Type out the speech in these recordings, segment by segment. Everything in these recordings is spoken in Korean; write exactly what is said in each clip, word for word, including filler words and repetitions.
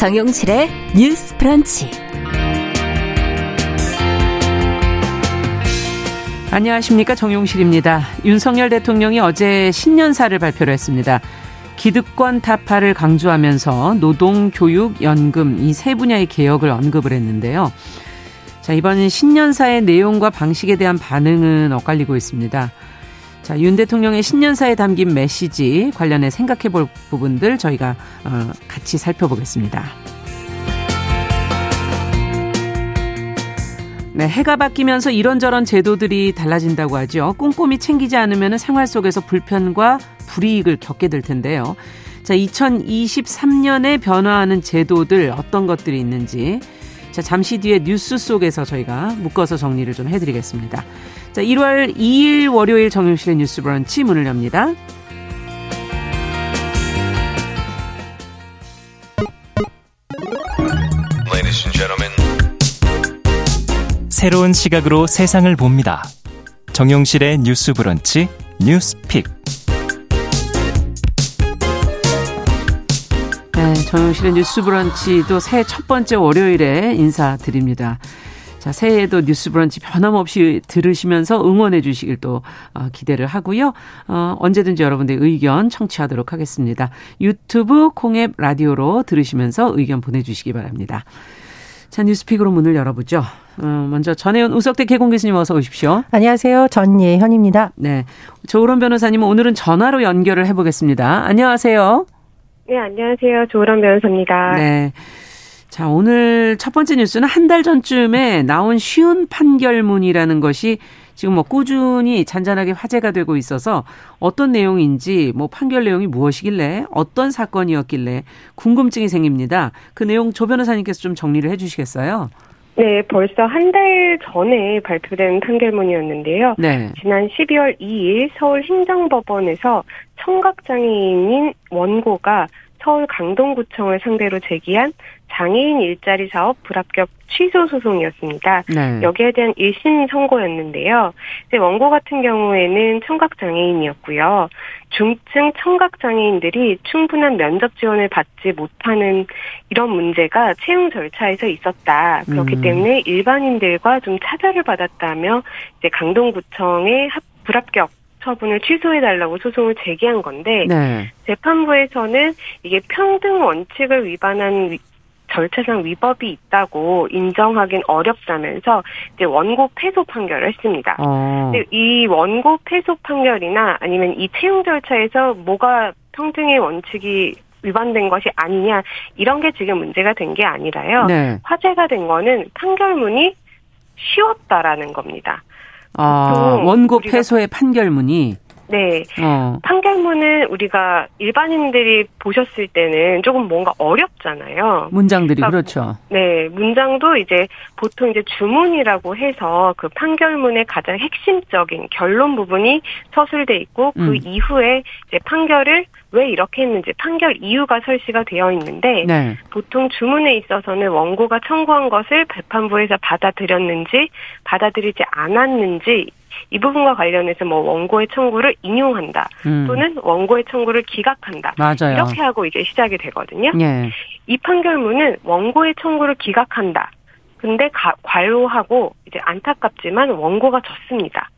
정용실의 뉴스 브런치. 안녕하십니까, 정용실입니다. 윤석열 대통령이 어제 신년사를 발표를 했습니다. 기득권 타파를 강조하면서 노동, 교육, 연금 이 세 분야의 개혁을 언급을 했는데요. 자, 이번 신년사의 내용과 방식에 대한 반응은 엇갈리고 있습니다. 자, 윤 대통령의 신년사에 담긴 메시지 관련해 생각해 볼 부분들 저희가 어, 같이 살펴보겠습니다. 네, 해가 바뀌면서 이런저런 제도들이 달라진다고 하죠. 꼼꼼히 챙기지 않으면 생활 속에서 불편과 불이익을 겪게 될 텐데요. 자, 이천이십삼 년에 변화하는 제도들 어떤 것들이 있는지 자, 잠시 뒤에 뉴스 속에서 저희가 묶어서 정리를 좀 해드리겠습니다. 자, 일월 이일 월요일 정용실의 뉴스 브런치 문을 엽니다. Ladies and gentlemen. 새로운 시각으로 세상을 봅니다. 정용실의 뉴스 브런치 뉴스픽. 네, 정용실의 뉴스브런치도 새해 첫 번째 월요일에 인사드립니다. 자, 새해에도 뉴스브런치 변함없이 들으시면서 응원해 주시길 또 어, 기대를 하고요. 어, 언제든지 여러분들의 의견 청취하도록 하겠습니다. 유튜브, 콩앱, 라디오로 들으시면서 의견 보내주시기 바랍니다. 자, 뉴스픽으로 문을 열어보죠. 어, 먼저 전혜연 우석대 개공 교수님 어서 오십시오. 안녕하세요. 전예현입니다. 네, 조우런 변호사님 오늘은 전화로 연결을 해보겠습니다. 안녕하세요. 네, 안녕하세요. 조우런 변호사입니다. 네. 자, 오늘 첫 번째 뉴스는 한 달 전쯤에 나온 쉬운 판결문이라는 것이 지금 뭐 꾸준히 잔잔하게 화제가 되고 있어서 어떤 내용인지, 뭐 판결 내용이 무엇이길래, 어떤 사건이었길래 궁금증이 생깁니다. 그 내용 조 변호사님께서 좀 정리를 해 주시겠어요? 네, 벌써 한 달 전에 발표된 판결문이었는데요. 네. 지난 십이월 이일 서울행정법원에서 청각장애인인 원고가 서울 강동구청을 상대로 제기한 장애인 일자리 사업 불합격 취소 소송이었습니다. 네. 여기에 대한 일심 선고였는데요. 이제 원고 같은 경우에는 청각장애인이었고요. 중증 청각장애인들이 충분한 면접 지원을 받지 못하는 이런 문제가 채용 절차에서 있었다. 그렇기 음. 때문에 일반인들과 좀 차별을 받았다며 이제 강동구청의 합, 불합격 처분을 취소해달라고 소송을 제기한 건데 네. 재판부에서는 이게 평등 원칙을 위반한 위, 절차상 위법이 있다고 인정하긴 어렵다면서 이제 원고 패소 판결을 했습니다. 어. 근데 이 원고 패소 판결이나 아니면 이 채용 절차에서 뭐가 평등의 원칙이 위반된 것이 아니냐 이런 게 지금 문제가 된 게 아니라요. 네. 화제가 된 거는 판결문이 쉬웠다라는 겁니다. 아, 원고 패소의 판결문이? 네. 어. 판결문은 우리가 일반인들이 보셨을 때는 조금 뭔가 어렵잖아요. 문장들이 그러니까, 그렇죠. 네. 문장도 이제 보통 이제 주문이라고 해서 그 판결문의 가장 핵심적인 결론 부분이 서술돼 있고 그 음. 이후에 이제 판결을 왜 이렇게 했는지 판결 이유가 설시가 되어 있는데 네. 보통 주문에 있어서는 원고가 청구한 것을 재판부에서 받아들였는지 받아들이지 않았는지 이 부분과 관련해서 뭐 원고의 청구를 인용한다 음. 또는 원고의 청구를 기각한다 맞아요. 이렇게 하고 이제 시작이 되거든요. 예. 이 판결문은 원고의 청구를 기각한다. 근데 가, 관로하고 이제 안타깝지만 원고가 졌습니다.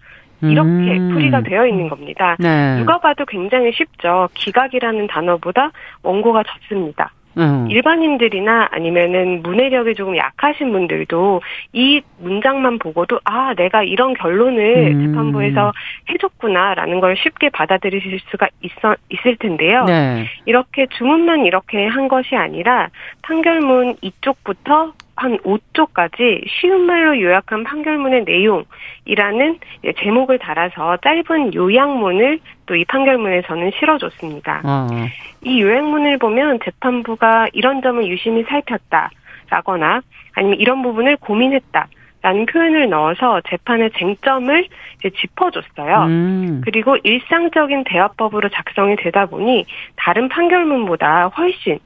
이렇게 음. 풀이가 되어 있는 겁니다. 네. 누가 봐도 굉장히 쉽죠. 기각이라는 단어보다 원고가 졌습니다. 음. 일반인들이나 아니면은 문해력이 조금 약하신 분들도 이 문장만 보고도 아, 내가 이런 결론을 음. 재판부에서 해줬구나라는 걸 쉽게 받아들이실 수가 있어, 있을 텐데요. 네. 이렇게 주문만 이렇게 한 것이 아니라 판결문 이쪽부터 한 오쪽까지 쉬운 말로 요약한 판결문의 내용이라는 제목을 달아서 짧은 요약문을 또 이 판결문에서는 실어줬습니다. 어. 이 요약문을 보면 재판부가 이런 점을 유심히 살폈다라거나 아니면 이런 부분을 고민했다라는 표현을 넣어서 재판의 쟁점을 이제 짚어줬어요. 음. 그리고 일상적인 대화법으로 작성이 되다 보니 다른 판결문보다 훨씬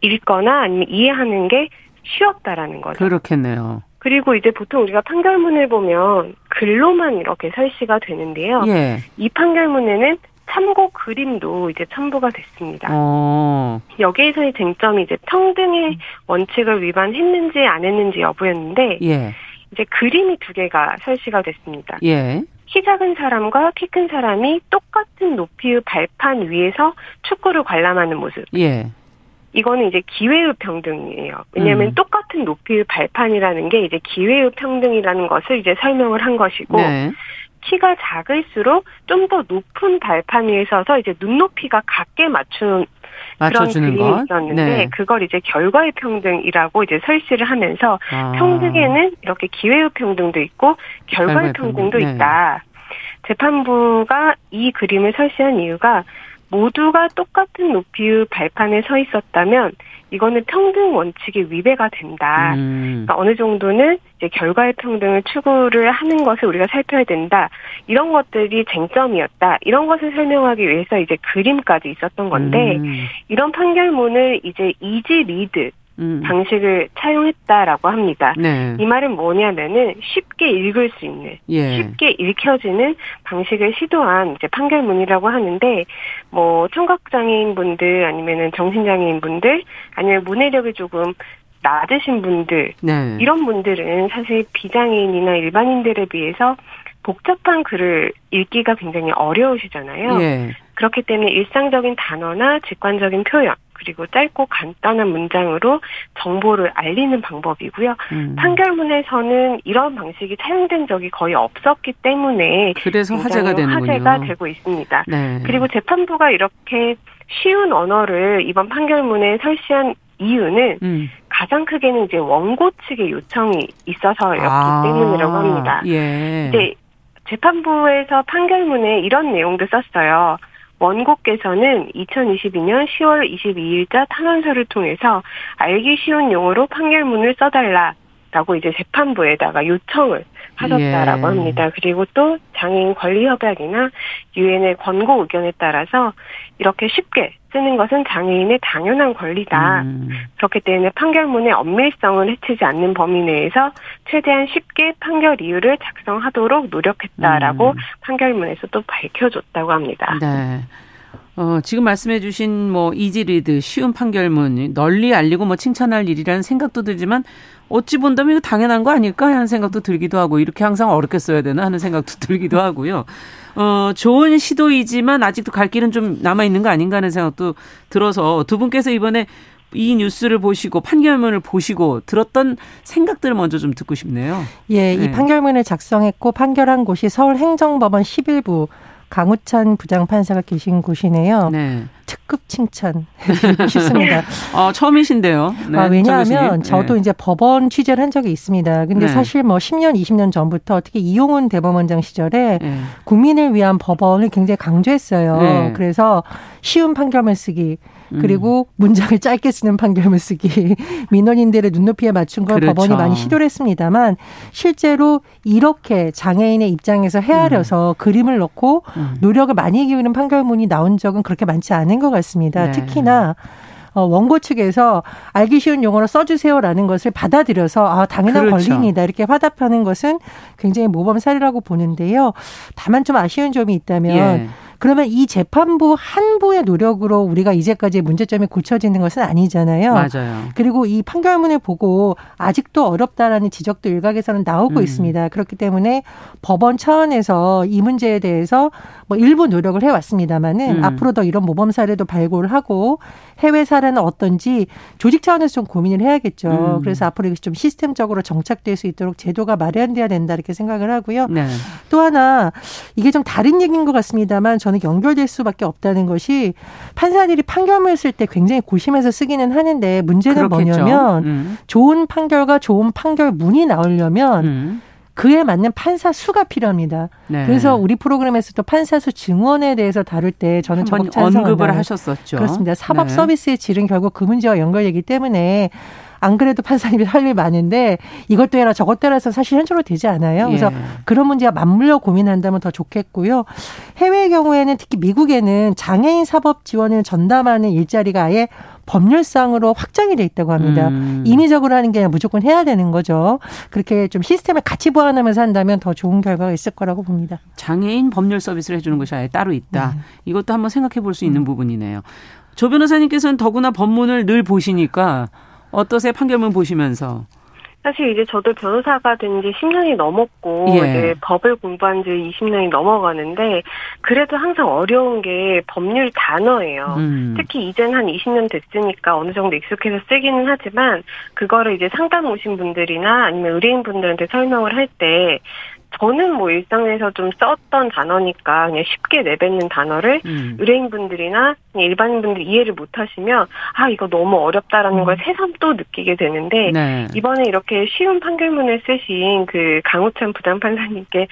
읽거나 아니면 이해하는 게 쉬웠다라는 거죠. 그렇겠네요. 그리고 이제 보통 우리가 판결문을 보면 글로만 이렇게 설시가 되는데요. 예. 이 판결문에는 참고 그림도 이제 첨부가 됐습니다. 어. 여기에서의 쟁점이 이제 평등의 원칙을 위반했는지 안 했는지 여부였는데, 예. 이제 그림이 두 개가 설치가 됐습니다. 예. 키 작은 사람과 키 큰 사람이 똑같은 높이의 발판 위에서 축구를 관람하는 모습. 예. 이거는 이제 기회의 평등이에요. 왜냐하면 음. 똑같은 높이의 발판이라는 게 이제 기회의 평등이라는 것을 이제 설명을 한 것이고, 네. 키가 작을수록 좀 더 높은 발판 위에 서서 이제 눈높이가 같게 맞춘 그런 그림이 있었는데, 네. 그걸 이제 결과의 평등이라고 이제 설치를 하면서, 아. 평등에는 이렇게 기회의 평등도 있고 결과의 평등도 평등. 있다. 네. 재판부가 이 그림을 설치한 이유가, 모두가 똑같은 높이의 발판에 서 있었다면 이거는 평등 원칙이 위배가 된다. 음. 그러니까 어느 정도는 이제 결과의 평등을 추구를 하는 것을 우리가 살펴야 된다. 이런 것들이 쟁점이었다. 이런 것을 설명하기 위해서 이제 그림까지 있었던 건데, 음. 이런 판결문을 이제 이지 리드 음. 방식을 차용했다라고 합니다. 네. 이 말은 뭐냐면은 쉽게 읽을 수 있는, 예. 쉽게 읽혀지는 방식을 시도한 이제 판결문이라고 하는데, 뭐 청각장애인분들 아니면은 정신장애인분들 아니면 문해력이 조금 낮으신 분들, 네. 이런 분들은 사실 비장애인이나 일반인들에 비해서 복잡한 글을 읽기가 굉장히 어려우시잖아요. 예. 그렇기 때문에 일상적인 단어나 직관적인 표현, 그리고 짧고 간단한 문장으로 정보를 알리는 방법이고요. 음. 판결문에서는 이런 방식이 사용된 적이 거의 없었기 때문에 그래서 화제가 되는군요. 화제가 되고 있습니다. 네. 그리고 재판부가 이렇게 쉬운 언어를 이번 판결문에 설치한 이유는 음. 가장 크게는 이제 원고 측의 요청이 있어서였기 아. 때문이라고 합니다. 예. 이제 재판부에서 판결문에 이런 내용도 썼어요. 원고께서는 이천이십이년 시월 이십이일자 탄원서를 통해서 알기 쉬운 용어로 판결문을 써달라라고 이제 재판부에다가 요청을 하셨다라고 예. 합니다. 그리고 또 장애인 권리협약이나 유엔의 권고 의견에 따라서 이렇게 쉽게 쓰는 것은 장애인의 당연한 권리다. 음. 그렇기 때문에 판결문의 엄밀성을 해치지 않는 범위 내에서 최대한 쉽게 판결 이유를 작성하도록 노력했다라고 음. 판결문에서 또 밝혀줬다고 합니다. 네. 어, 지금 말씀해 주신 뭐 이지리드 쉬운 판결문 널리 알리고 뭐 칭찬할 일이라는 생각도 들지만, 어찌 본다면 이거 당연한 거 아닐까 하는 생각도 들기도 하고, 이렇게 항상 어렵게 써야 되나 하는 생각도 들기도 하고요. 어, 좋은 시도이지만 아직도 갈 길은 좀 남아있는 거 아닌가 하는 생각도 들어서, 두 분께서 이번에 이 뉴스를 보시고 판결문을 보시고 들었던 생각들을 먼저 좀 듣고 싶네요. 예, 네. 이 판결문을 작성했고 판결한 곳이 서울행정법원 십일부 강우찬 부장판사가 계신 곳이네요. 네. 특급 칭찬 드리고 싶습니다. 어, 처음이신데요. 네, 아, 왜냐하면 저도 네. 이제 법원 취재를 한 적이 있습니다. 근데 네. 사실 뭐 십년, 이십년 전부터 특히 이용훈 대법원장 시절에 네. 국민을 위한 법원을 굉장히 강조했어요. 네. 그래서 쉬운 판결문 쓰기, 그리고 음. 문장을 짧게 쓰는 판결문 쓰기, 민원인들의 눈높이에 맞춘 걸 그렇죠. 법원이 많이 시도를 했습니다만, 실제로 이렇게 장애인의 입장에서 헤아려서 음. 그림을 넣고 음. 노력을 많이 기울이는 판결문이 나온 적은 그렇게 많지 않은 것 같습니다. 네. 특히나 원고 측에서 알기 쉬운 용어로 써주세요라는 것을 받아들여서 아, 당연한 그렇죠. 권리입니다. 이렇게 화답하는 것은 굉장히 모범 사례라고 보는데요. 다만 좀 아쉬운 점이 있다면 예. 그러면 이 재판부 한 부의 노력으로 우리가 이제까지 문제점이 고쳐지는 것은 아니잖아요. 맞아요. 그리고 이 판결문을 보고 아직도 어렵다라는 지적도 일각에서는 나오고 음. 있습니다. 그렇기 때문에 법원 차원에서 이 문제에 대해서 뭐 일부 노력을 해왔습니다만은 음. 앞으로 더 이런 모범 사례도 발굴을 하고 해외 사례는 어떤지 조직 차원에서 좀 고민을 해야겠죠. 음. 그래서 앞으로 좀 시스템적으로 정착될 수 있도록 제도가 마련돼야 된다 이렇게 생각을 하고요. 네. 또 하나 이게 좀 다른 얘기인 것 같습니다만 저 연결될 수밖에 없다는 것이, 판사들이 판결문을 쓸 때 굉장히 고심해서 쓰기는 하는데 문제는 그렇겠죠. 뭐냐면 음. 좋은 판결과 좋은 판결문이 나오려면 음. 그에 맞는 판사 수가 필요합니다. 네. 그래서 우리 프로그램에서도 판사 수 증원에 대해서 다룰 때 저는 적극 찬성합니다. 언급을 하셨었죠. 그렇습니다. 사법 네. 서비스의 질은 결국 그 문제와 연결되기 때문에, 안 그래도 판사님이 할 일 많은데 이것도 해라 저것도 해라 해서 사실 현실로 되지 않아요. 그래서 예. 그런 문제와 맞물려 고민한다면 더 좋겠고요. 해외의 경우에는 특히 미국에는 장애인 사법 지원을 전담하는 일자리가 아예 법률상으로 확정이 돼 있다고 합니다. 음. 인위적으로 하는 게 무조건 해야 되는 거죠. 그렇게 좀 시스템을 같이 보완하면서 한다면 더 좋은 결과가 있을 거라고 봅니다. 장애인 법률 서비스를 해주는 것이 아예 따로 있다. 네. 이것도 한번 생각해 볼 수 있는 부분이네요. 조 변호사님께서는 더구나 법문을 늘 보시니까 어떠세요? 판결문 보시면서. 사실 이제 저도 변호사가 된 지 십 년이 넘었고 예. 이제 법을 공부한 지 이십 년이 넘어가는데 그래도 항상 어려운 게 법률 단어예요. 음. 특히 이젠 한 이십 년 됐으니까 어느 정도 익숙해서 쓰기는 하지만 그거를 이제 상담 오신 분들이나 아니면 의뢰인분들한테 설명을 할 때 저는 뭐 일상에서 좀 썼던 단어니까 그냥 쉽게 내뱉는 단어를 음. 의뢰인분들이나 일반인분들이 이해를 못하시면 아 이거 너무 어렵다라는 음. 걸 새삼 또 느끼게 되는데 네. 이번에 이렇게 쉬운 판결문을 쓰신 그 강호찬 부장판사님께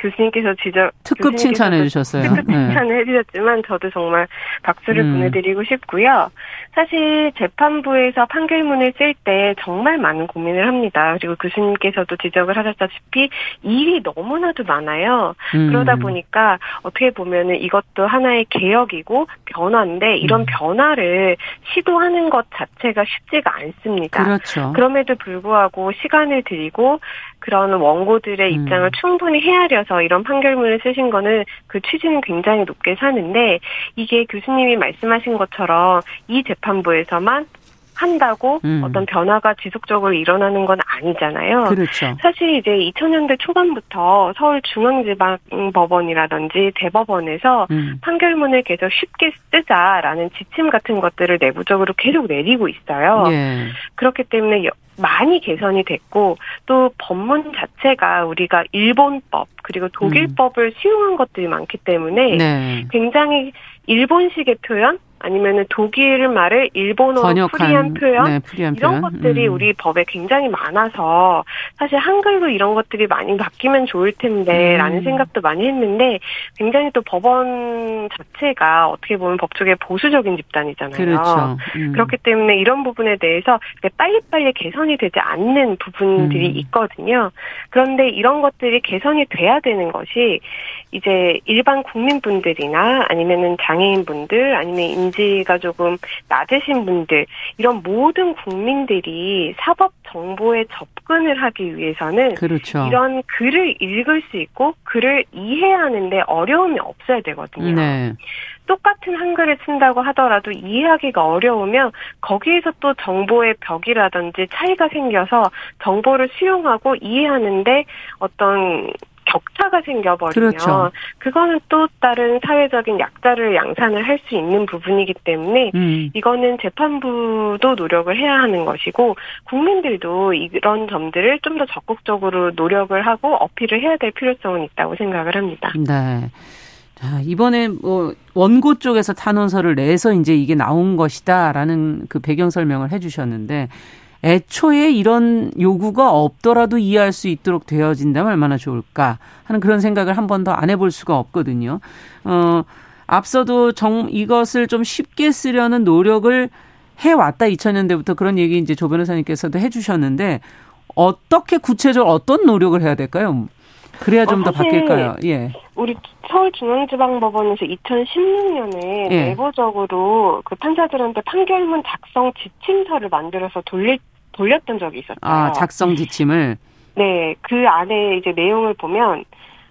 교수님께서 지적 특급 칭찬해 주셨어요. 특급 칭찬을 네. 해주셨지만 저도 정말 박수를 음. 보내드리고 싶고요. 사실 재판부에서 판결문을 쓸 때 정말 많은 고민을 합니다. 그리고 교수님께서도 지적을 하셨다시피 일이 너무나도 많아요. 음. 그러다 보니까 어떻게 보면은 이것도 하나의 개혁이고 변화인데 이런 음. 변화를 시도하는 것 자체가 쉽지가 않습니다. 그렇죠. 그럼에도 불구하고 시간을 들이고 그런 원고들의 음. 입장을 충분히 헤아려서 이런 판결문을 쓰신 거는 그 취지는 굉장히 높게 사는데 이게 교수님이 말씀하신 것처럼 이 재판부에서만 한다고 음. 어떤 변화가 지속적으로 일어나는 건 아니잖아요. 그렇죠. 사실 이제 이천 년대 초반부터 서울중앙지방법원이라든지 대법원에서 음. 판결문을 계속 쉽게 쓰자라는 지침 같은 것들을 내부적으로 계속 내리고 있어요. 예. 그렇기 때문에 많이 개선이 됐고 또 법문 자체가 우리가 일본법 그리고 독일법을 음. 수용한 것들이 많기 때문에 네. 굉장히 일본식의 표현 아니면은 독일 말을 일본어로 번역한, 풀이한 표현 네, 풀이한 이런 표현. 것들이 음. 우리 법에 굉장히 많아서 사실 한글로 이런 것들이 많이 바뀌면 좋을 텐데라는 음. 생각도 많이 했는데 굉장히 또 법원 자체가 어떻게 보면 법조계 보수적인 집단이잖아요. 그렇죠. 음. 그렇기 때문에 이런 부분에 대해서 빨리빨리 개선이 되지 않는 부분들이 음. 있거든요. 그런데 이런 것들이 개선이 돼야 되는 것이 이제 일반 국민분들이나 아니면은 장애인분들 아니면 인지가 조금 낮으신 분들 이런 모든 국민들이 사법 정보에 접근을 하기 위해서는 그렇죠. 이런 글을 읽을 수 있고 글을 이해하는데 어려움이 없어야 되거든요. 네. 똑같은 한글을 쓴다고 하더라도 이해하기가 어려우면 거기에서 또 정보의 벽이라든지 차이가 생겨서 정보를 수용하고 이해하는데 어떤 격차가 생겨버리면 그렇죠. 그거는 또 다른 사회적인 약자를 양산을 할 수 있는 부분이기 때문에 음. 이거는 재판부도 노력을 해야 하는 것이고 국민들도 이런 점들을 좀 더 적극적으로 노력을 하고 어필을 해야 될 필요성은 있다고 생각을 합니다. 네. 자, 이번에 뭐 원고 쪽에서 탄원서를 내서 이제 이게 나온 것이다라는 그 배경 설명을 해 주셨는데 애초에 이런 요구가 없더라도 이해할 수 있도록 되어진다면 얼마나 좋을까 하는 그런 생각을 한 번 더 안 해볼 수가 없거든요. 어, 앞서도 정, 이것을 좀 쉽게 쓰려는 노력을 해왔다 이천 년대부터 그런 얘기 이제 조 변호사님께서도 해주셨는데 어떻게 구체적으로 어떤 노력을 해야 될까요? 그래야 좀 더 어, 바뀔까요? 예. 우리 서울중앙지방법원에서 이천십육 년에 예. 내부적으로 그 판사들한테 판결문 작성 지침서를 만들어서 돌리, 돌렸던 적이 있었어요. 아, 작성 지침을? 네. 그 안에 이제 내용을 보면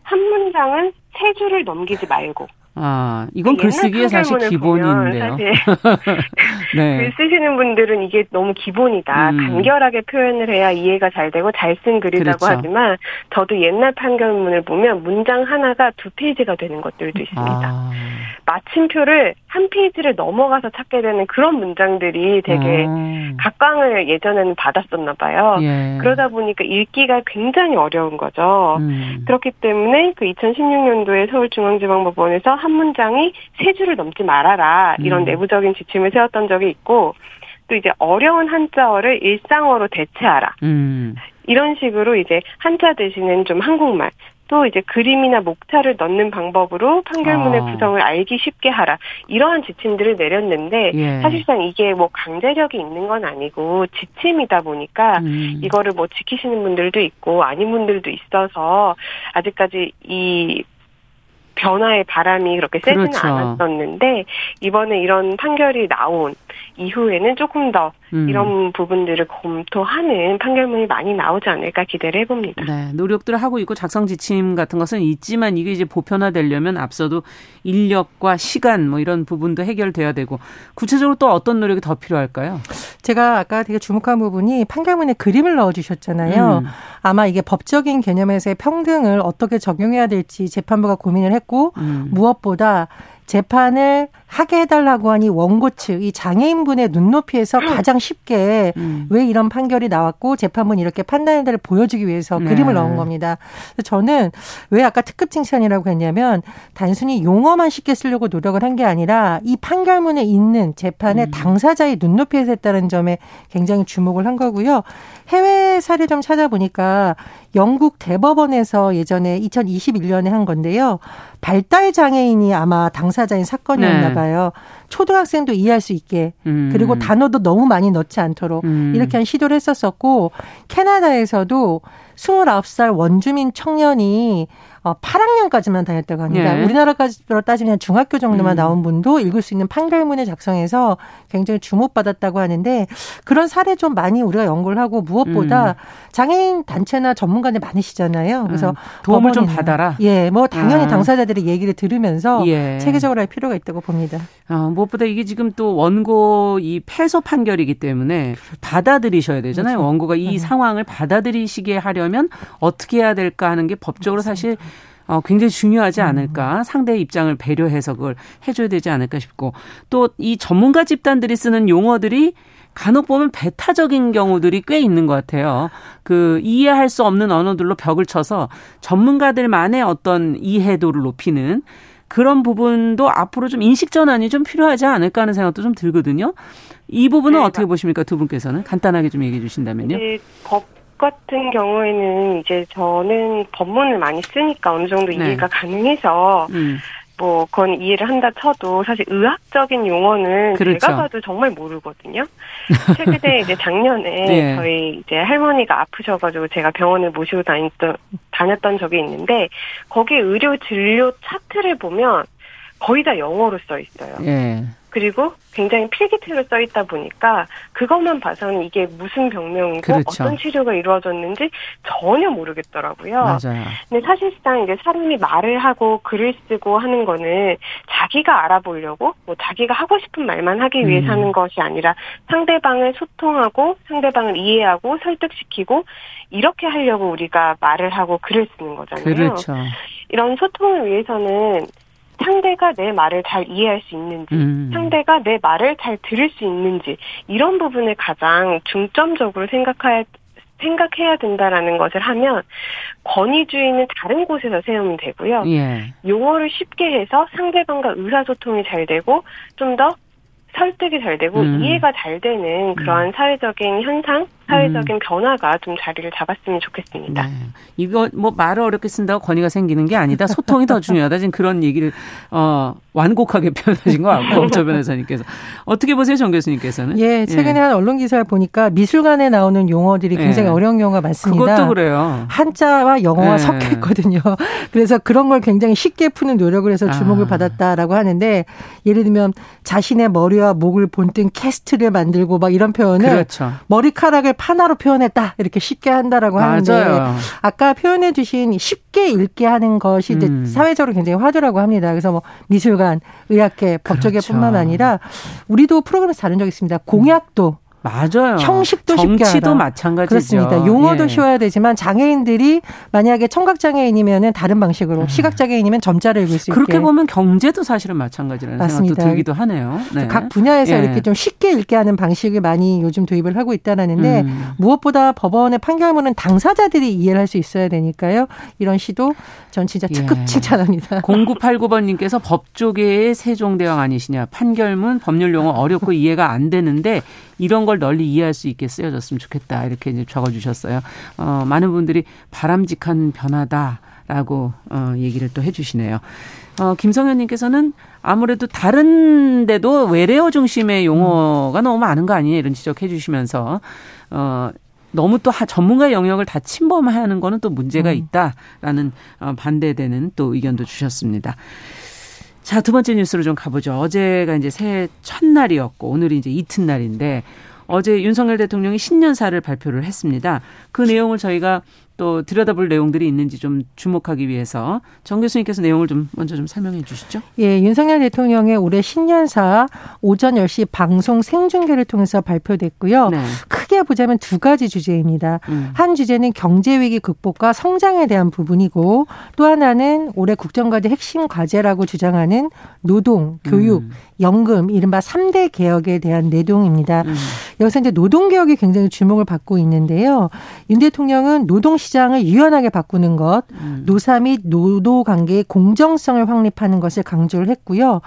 한 문장은 세 줄을 넘기지 말고. 아, 이건 글쓰기의 사실 기본인데요. 사실 네. 글 쓰시는 분들은 이게 너무 기본이다. 음. 간결하게 표현을 해야 이해가 잘 되고 잘 쓴 글이라고 그렇죠. 하지만 저도 옛날 판결문을 보면 문장 하나가 두 페이지가 되는 것들도 있습니다. 아. 마침표를 한 페이지를 넘어가서 찾게 되는 그런 문장들이 되게 음. 각광을 예전에는 받았었나 봐요. 예. 그러다 보니까 읽기가 굉장히 어려운 거죠. 음. 그렇기 때문에 그 이천십육 년도에 서울중앙지방법원에서 한 문장이 세 줄을 넘지 말아라. 이런 음. 내부적인 지침을 세웠던 적이 있고 또 이제 어려운 한자어를 일상어로 대체하라. 음. 이런 식으로 이제 한자 대신엔 좀 한국말. 또 이제 그림이나 목차를 넣는 방법으로 판결문의 아. 구성을 알기 쉽게 하라. 이러한 지침들을 내렸는데 예. 사실상 이게 뭐 강제력이 있는 건 아니고 지침이다 보니까 음. 이거를 뭐 지키시는 분들도 있고 아닌 분들도 있어서 아직까지 이 변화의 바람이 그렇게 세지는 그렇죠. 않았었는데 이번에 이런 판결이 나온 이후에는 조금 더 음. 이런 부분들을 검토하는 판결문이 많이 나오지 않을까 기대를 해봅니다. 네, 노력들을 하고 있고 작성 지침 같은 것은 있지만 이게 이제 보편화되려면 앞서도 인력과 시간 뭐 이런 부분도 해결돼야 되고 구체적으로 또 어떤 노력이 더 필요할까요? 제가 아까 되게 주목한 부분이 판결문에 그림을 넣어주셨잖아요. 음. 아마 이게 법적인 개념에서의 평등을 어떻게 적용해야 될지 재판부가 고민을 했고 음. 무엇보다 재판을 하게 해달라고 하니 원고 측, 이 장애인분의 눈높이에서 가장 쉽게 음. 왜 이런 판결이 나왔고 재판부는 이렇게 판단한다를 보여주기 위해서 네. 그림을 넣은 겁니다. 저는 왜 아까 특급 칭찬이라고 했냐면 단순히 용어만 쉽게 쓰려고 노력을 한 게 아니라 이 판결문에 있는 재판의 음. 당사자의 눈높이에서 했다는 점에 굉장히 주목을 한 거고요. 해외 사례 좀 찾아보니까 영국 대법원에서 예전에 이천이십일 년에 한 건데요. 발달 장애인이 아마 당사자인 사건이었나 네. 봐요. 초등학생도 이해할 수 있게 음. 그리고 단어도 너무 많이 넣지 않도록 음. 이렇게 한 시도를 했었었고 캐나다에서도 스물아홉 살 원주민 청년이 팔 학년까지만 다녔다고 합니다. 예. 우리나라까지로 따지면 중학교 정도만 음. 나온 분도 읽을 수 있는 판결문의 작성에서 굉장히 주목받았다고 하는데 그런 사례 좀 많이 우리가 연구를 하고 무엇보다 음. 장애인 단체나 전문가들 많으시잖아요. 그래서 음. 도움을 좀 받아라. 예, 뭐 당연히 아. 당사자들의 얘기를 들으면서 예. 체계적으로 할 필요가 있다고 봅니다. 아, 무엇보다 이게 지금 또 원고 이 패소 판결이기 때문에 받아들이셔야 되잖아요. 그렇죠. 원고가 이 네. 상황을 받아들이시게 하려면 어떻게 해야 될까 하는 게 법적으로 사실 어, 굉장히 중요하지 않을까. 상대의 입장을 배려해서 그걸 해줘야 되지 않을까 싶고 또 이 전문가 집단들이 쓰는 용어들이 간혹 보면 배타적인 경우들이 꽤 있는 것 같아요. 그 이해할 수 없는 언어들로 벽을 쳐서 전문가들만의 어떤 이해도를 높이는 그런 부분도 앞으로 좀 인식전환이 좀 필요하지 않을까 하는 생각도 좀 들거든요. 이 부분은 네, 어떻게 보십니까? 두 분께서는 간단하게 좀 얘기해 주신다면요. 네, 법 같은 경우에는 이제 저는 법문을 많이 쓰니까 어느 정도 이해가 네. 가능해서 음. 뭐 그건 이해를 한다 쳐도 사실 의학적인 용어는 그렇죠. 제가 봐도 정말 모르거든요. 최근에 이제 작년에 네. 저희 이제 할머니가 아프셔가지고 제가 병원을 모시고 다녔던 다녔던 적이 있는데 거기 의료 진료 차트를 보면 거의 다 영어로 써 있어요. 네. 그리고 굉장히 필기체로 써 있다 보니까 그것만 봐서는 이게 무슨 병명이고 그렇죠. 어떤 치료가 이루어졌는지 전혀 모르겠더라고요. 맞아요. 근데 사실상 이제 사람이 말을 하고 글을 쓰고 하는 거는 자기가 알아보려고 뭐 자기가 하고 싶은 말만 하기 위해서 음. 하는 것이 아니라 상대방을 소통하고 상대방을 이해하고 설득시키고 이렇게 하려고 우리가 말을 하고 글을 쓰는 거잖아요. 그렇죠. 이런 소통을 위해서는 상대가 내 말을 잘 이해할 수 있는지 음. 상대가 내 말을 잘 들을 수 있는지 이런 부분을 가장 중점적으로 생각해야, 생각해야 된다라는 것을 하면 권위주의는 다른 곳에서 세우면 되고요. 예. 용어를 쉽게 해서 상대방과 의사소통이 잘 되고 좀 더 설득이 잘 되고 음. 이해가 잘 되는 그러한 사회적인 현상, 사회적인 음. 변화가 좀 자리를 잡았으면 좋겠습니다. 네. 이거 뭐 말을 어렵게 쓴다고 권위가 생기는 게 아니다. 소통이 더 중요하다. 지금 그런 얘기를 어, 완곡하게 표현하신 것 같고 조 변호사님께서. 어떻게 보세요, 정 교수님께서는? 예, 최근에 예. 한 언론 기사를 보니까 미술관에 나오는 용어들이 굉장히 예. 어려운 경우가 많습니다. 그것도 그래요. 한자와 영어가 예. 섞여 있거든요. 그래서 그런 걸 굉장히 쉽게 푸는 노력을 해서 주목을 아. 받았다라고 하는데 예를 들면 자신의 머리와 목을 본뜬 캐스트를 만들고 막 이런 표현을 그렇죠. 머리카락을 하나로 표현했다 이렇게 쉽게 한다라고 하는데 맞아요. 아까 표현해 주신 쉽게 읽게 하는 것이 이제 음. 사회적으로 굉장히 화두라고 합니다. 그래서 뭐 미술관, 의학계, 법조계뿐만 그렇죠. 아니라 우리도 프로그램에서 다룬 적이 있습니다. 공약도. 음. 맞아요. 형식도 쉽게 하라. 정치도 마찬가지죠. 그렇습니다. 용어도 예. 쉬워야 되지만 장애인들이 만약에 청각장애인이면 다른 방식으로 시각장애인이면 점자를 읽을 수 있게. 그렇게 보면 경제도 사실은 마찬가지라는 맞습니다. 생각도 들기도 하네요. 네. 각 분야에서 예. 이렇게 좀 쉽게 읽게 하는 방식을 많이 요즘 도입을 하고 있다는데 음. 무엇보다 법원의 판결문은 당사자들이 이해를 할 수 있어야 되니까요. 이런 시도 전 진짜 특급 예. 칭찬합니다. 공구팔구 번님께서 법조계의 세종대왕 아니시냐. 판결문 법률 용어 어렵고 이해가 안 되는데 이런 걸 널리 이해할 수 있게 쓰여졌으면 좋겠다. 이렇게 이제 적어주셨어요. 어, 많은 분들이 바람직한 변화다라고 어, 얘기를 또 해 주시네요. 어, 김성현 님께서는 아무래도 다른 데도 외래어 중심의 용어가 너무 많은 거 아니냐 이런 지적해 주시면서 어, 너무 또 전문가의 영역을 다 침범하는 거는 또 문제가 있다라는 어, 반대되는 또 의견도 주셨습니다. 자, 두 번째 뉴스로 좀 가보죠. 어제가 이제 새해 첫날이었고 오늘이 이제 이튿날인데 어제 윤석열 대통령이 신년사를 발표를 했습니다. 그 내용을 저희가 또 들여다볼 내용들이 있는지 좀 주목하기 위해서 정 교수님께서 내용을 좀 먼저 좀 설명해 주시죠. 예, 윤석열 대통령의 올해 신년사 오전 열 시 방송 생중계를 통해서 발표됐고요. 네. 크게 보자면 두 가지 주제입니다. 음. 한 주제는 경제위기 극복과 성장에 대한 부분이고 또 하나는 올해 국정과제 핵심 과제라고 주장하는 노동, 교육, 음. 연금, 이른바 삼 대 개혁에 대한 내동입니다. 음. 여기서 이제 노동개혁이 굉장히 주목을 받고 있는데요. 윤 대통령은 노동시 시장을 유연하게 바꾸는 것, 노사 및 노동관계의 공정성을 확립하는 것을 강조를 했고요.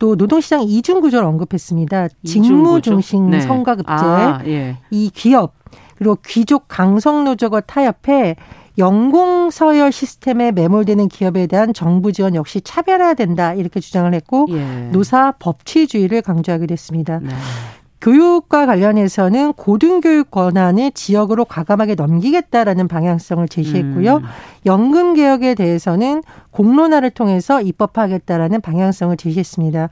또 노동시장 이중구조를 언급했습니다. 직무중심 네. 성과급제, 아, 예. 이 기업, 그리고 귀족 강성노조가 타협해 연공서열 시스템에 매몰되는 기업에 대한 정부 지원 역시 차별해야 된다 이렇게 주장을 했고 예. 노사 법치주의를 강조하기도 했습니다. 네. 교육과 관련해서는 고등교육 권한을 지역으로 과감하게 넘기겠다라는 방향성을 제시했고요. 음. 연금 개혁에 대해서는 공론화를 통해서 입법하겠다라는 방향성을 제시했습니다.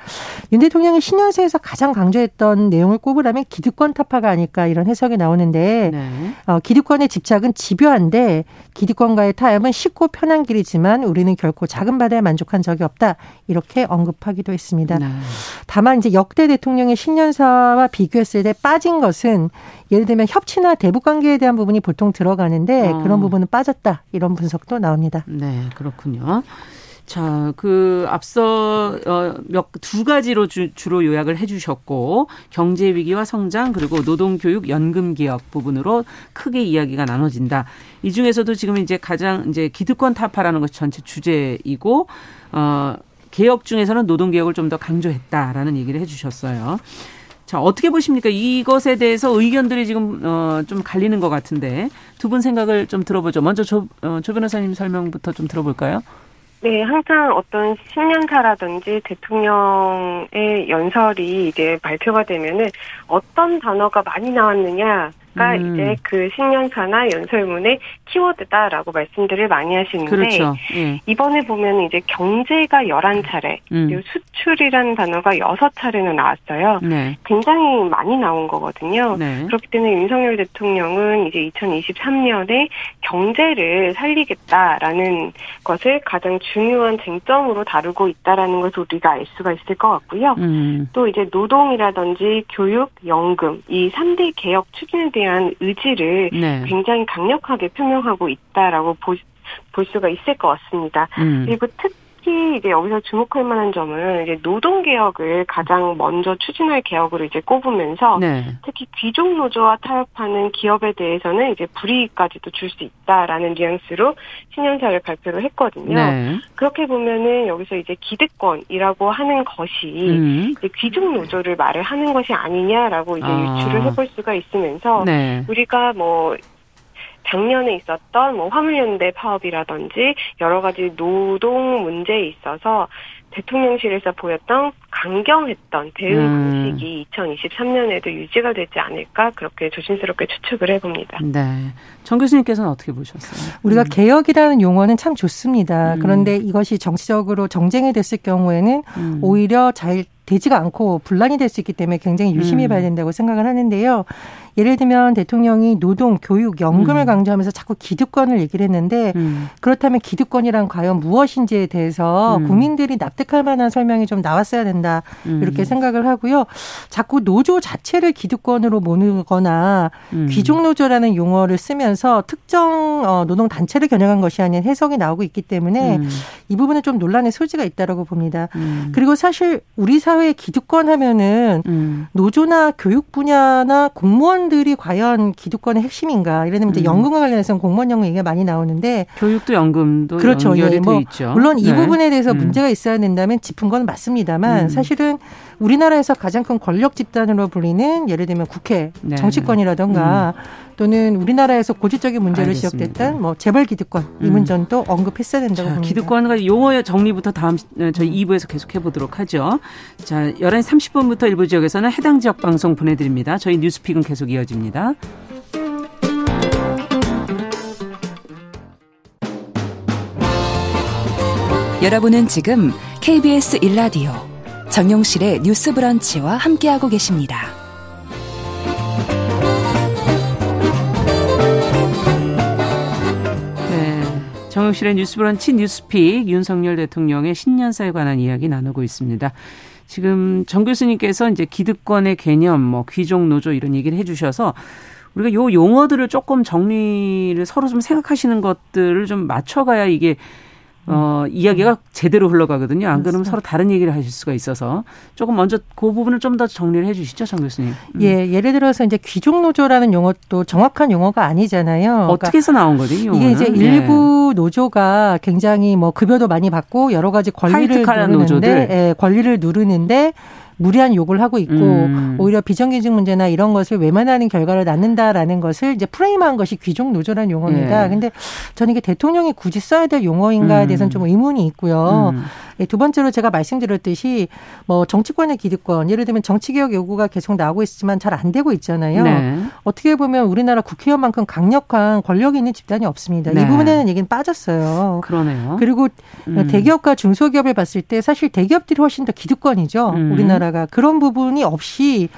윤 대통령이 신년사에서 가장 강조했던 내용을 꼽으라면 기득권 타파가 아닐까 이런 해석이 나오는데 네. 어, 기득권의 집착은 집요한데 기득권과의 타협은 쉽고 편한 길이지만 우리는 결코 작은 바다에 만족한 적이 없다 이렇게 언급하기도 했습니다. 네. 다만 이제 역대 대통령의 신년사와 비교했을 때 빠진 것은 예를 들면 협치나 대북관계에 대한 부분이 보통 들어가는데 어. 그런 부분은 빠졌다. 이런 분석도 나옵니다. 네, 그렇군요. 자, 그 앞서 몇 두 가지로 주, 주로 요약을 해 주셨고 경제 위기와 성장 그리고 노동 교육 연금 개혁 부분으로 크게 이야기가 나눠진다. 이 중에서도 지금 이제 가장 이제 기득권 타파라는 것이 전체 주제이고 어 개혁 중에서는 노동 개혁을 좀 더 강조했다라는 얘기를 해 주셨어요. 자, 어떻게 보십니까? 이것에 대해서 의견들이 지금 어, 좀 갈리는 것 같은데 두 분 생각을 좀 들어보죠. 먼저 조, 어, 조 변호사님 설명부터 좀 들어볼까요? 네, 항상 어떤 신년사라든지 대통령의 연설이 이제 발표가 되면은 어떤 단어가 많이 나왔느냐. 음. 이제 그 신년사나 연설문의 키워드다라고 말씀들을 많이 하시는데 그렇죠. 예. 이번에 보면 이제 경제가 열한 차례 음. 그리고 수출이라는 단어가 여섯 차례나 나왔어요. 네. 굉장히 많이 나온 거거든요. 네. 그렇기 때문에 윤석열 대통령은 이제 이천이십삼 년에 경제를 살리겠다라는 것을 가장 중요한 쟁점으로 다루고 있다라는 것을 우리가 알 수가 있을 것 같고요. 음. 또 이제 노동이라든지 교육, 연금 이 삼 대 개혁 추진에 대한 의지를 네. 굉장히 강력하게 표명하고 있다라고 보, 볼 수가 있을 것 같습니다. 음. 그리고 특히 이제 여기서 주목할 만한 점은 이제 노동 개혁을 가장 먼저 추진할 개혁으로 이제 꼽으면서 네. 특히 귀족 노조와 타협하는 기업에 대해서는 이제 불이익까지도 줄 수 있다라는 뉘앙스로 신년사를 발표를 했거든요. 네. 그렇게 보면은 여기서 이제 기득권이라고 하는 것이 음. 이제 귀족 노조를 말을 하는 것이 아니냐라고 이제 아. 유추를 해볼 수가 있으면서 네. 우리가 뭐 작년에 있었던 뭐 화물연대 파업이라든지 여러 가지 노동 문제에 있어서 대통령실에서 보였던 강경했던 대응 방식이 음. 이천이십삼 년에도 유지가 되지 않을까 그렇게 조심스럽게 추측을 해봅니다. 네, 정 교수님께서는 어떻게 보셨어요? 우리가 음. 개혁이라는 용어는 참 좋습니다. 음. 그런데 이것이 정치적으로 정쟁이 됐을 경우에는 음. 오히려 잘 되지가 않고 분란이 될 수 있기 때문에 굉장히 유심히 봐야 된다고 생각을 하는데요. 예를 들면 대통령이 노동, 교육, 연금을 음. 강조하면서 자꾸 기득권을 얘기를 했는데 음. 그렇다면 기득권이란 과연 무엇인지에 대해서 음. 국민들이 납득할 만한 설명이 좀 나왔어야 된다. 음. 이렇게 생각을 하고요. 자꾸 노조 자체를 기득권으로 모으거나 음. 귀족노조라는 용어를 쓰면서 특정 노동단체를 겨냥한 것이 아닌 해석이 나오고 있기 때문에 음. 이 부분은 좀 논란의 소지가 있다고 봅니다. 음. 그리고 사실 우리 사회 사회의 기득권 하면은 음. 노조나 교육 분야나 공무원들이 과연 기득권의 핵심인가? 예를 들면 이제 음. 연금과 관련해서는 공무원 연금 얘기가 많이 나오는데 교육도 연금도 그렇죠. 연결이 예, 뭐 돼 있죠. 물론 네. 이 부분에 대해서 음. 문제가 있어야 된다면 짚은 건 맞습니다만 음. 사실은 우리나라에서 가장 큰 권력 집단으로 불리는 예를 들면 국회, 네. 정치권이라든가 음. 또는 우리나라에서 고질적인 문제로 알겠습니다. 지적됐던 뭐 재벌 기득권 음. 이 문제도 언급했어야 된다고 자, 봅니다. 기득권과 용어의 정리부터 다음 저희 이 부에서 계속해 보도록 하죠. 자, 열한 시 삼십 분부터 일부 지역에서는 해당 지역 방송 보내드립니다. 저희 뉴스픽은 계속 이어집니다. 여러분은 지금 케이비에스 일라디오 정용실의 뉴스 브런치와 함께하고 계십니다. 네, 정용실의 뉴스 브런치 뉴스픽 윤석열 대통령의 신년사에 관한 이야기 나누고 있습니다. 지금 정 교수님께서 이제 기득권의 개념, 뭐 귀족 노조 이런 얘기를 해주셔서 우리가 요 용어들을 조금 정리를 서로 좀 생각하시는 것들을 좀 맞춰가야 이게 어 음. 이야기가 제대로 흘러가거든요. 안 그러면 그렇죠. 서로 다른 얘기를 하실 수가 있어서 조금 먼저 그 부분을 좀 더 정리를 해 주시죠, 정 교수님. 음. 예, 예를 들어서 이제 귀족노조라는 용어도 정확한 용어가 아니잖아요. 그러니까 어떻게 해서 나온 거죠, 이 용어는? 이게 이제 일부 예. 노조가 굉장히 뭐 급여도 많이 받고 여러 가지 권리를 누르는데, 예, 권리를 누르는데. 무리한 욕을 하고 있고 음. 오히려 비정규직 문제나 이런 것을 외면하는 결과를 낳는다라는 것을 이제 프레임한 것이 귀족 노조라는 용어입니다. 그런데 예. 저는 이게 대통령이 굳이 써야 될 용어인가에 대해서는 음. 좀 의문이 있고요. 음. 두 번째로 제가 말씀드렸듯이 뭐 정치권의 기득권, 예를 들면 정치개혁 요구가 계속 나오고 있지만 잘 안 되고 있잖아요. 네. 어떻게 보면 우리나라 국회의원만큼 강력한 권력이 있는 집단이 없습니다. 네. 이 부분에는 얘기는 빠졌어요. 그러네요. 그리고 음. 대기업과 중소기업을 봤을 때 사실 대기업들이 훨씬 더 기득권이죠. 음. 우리나라가. 그런 부분이 없이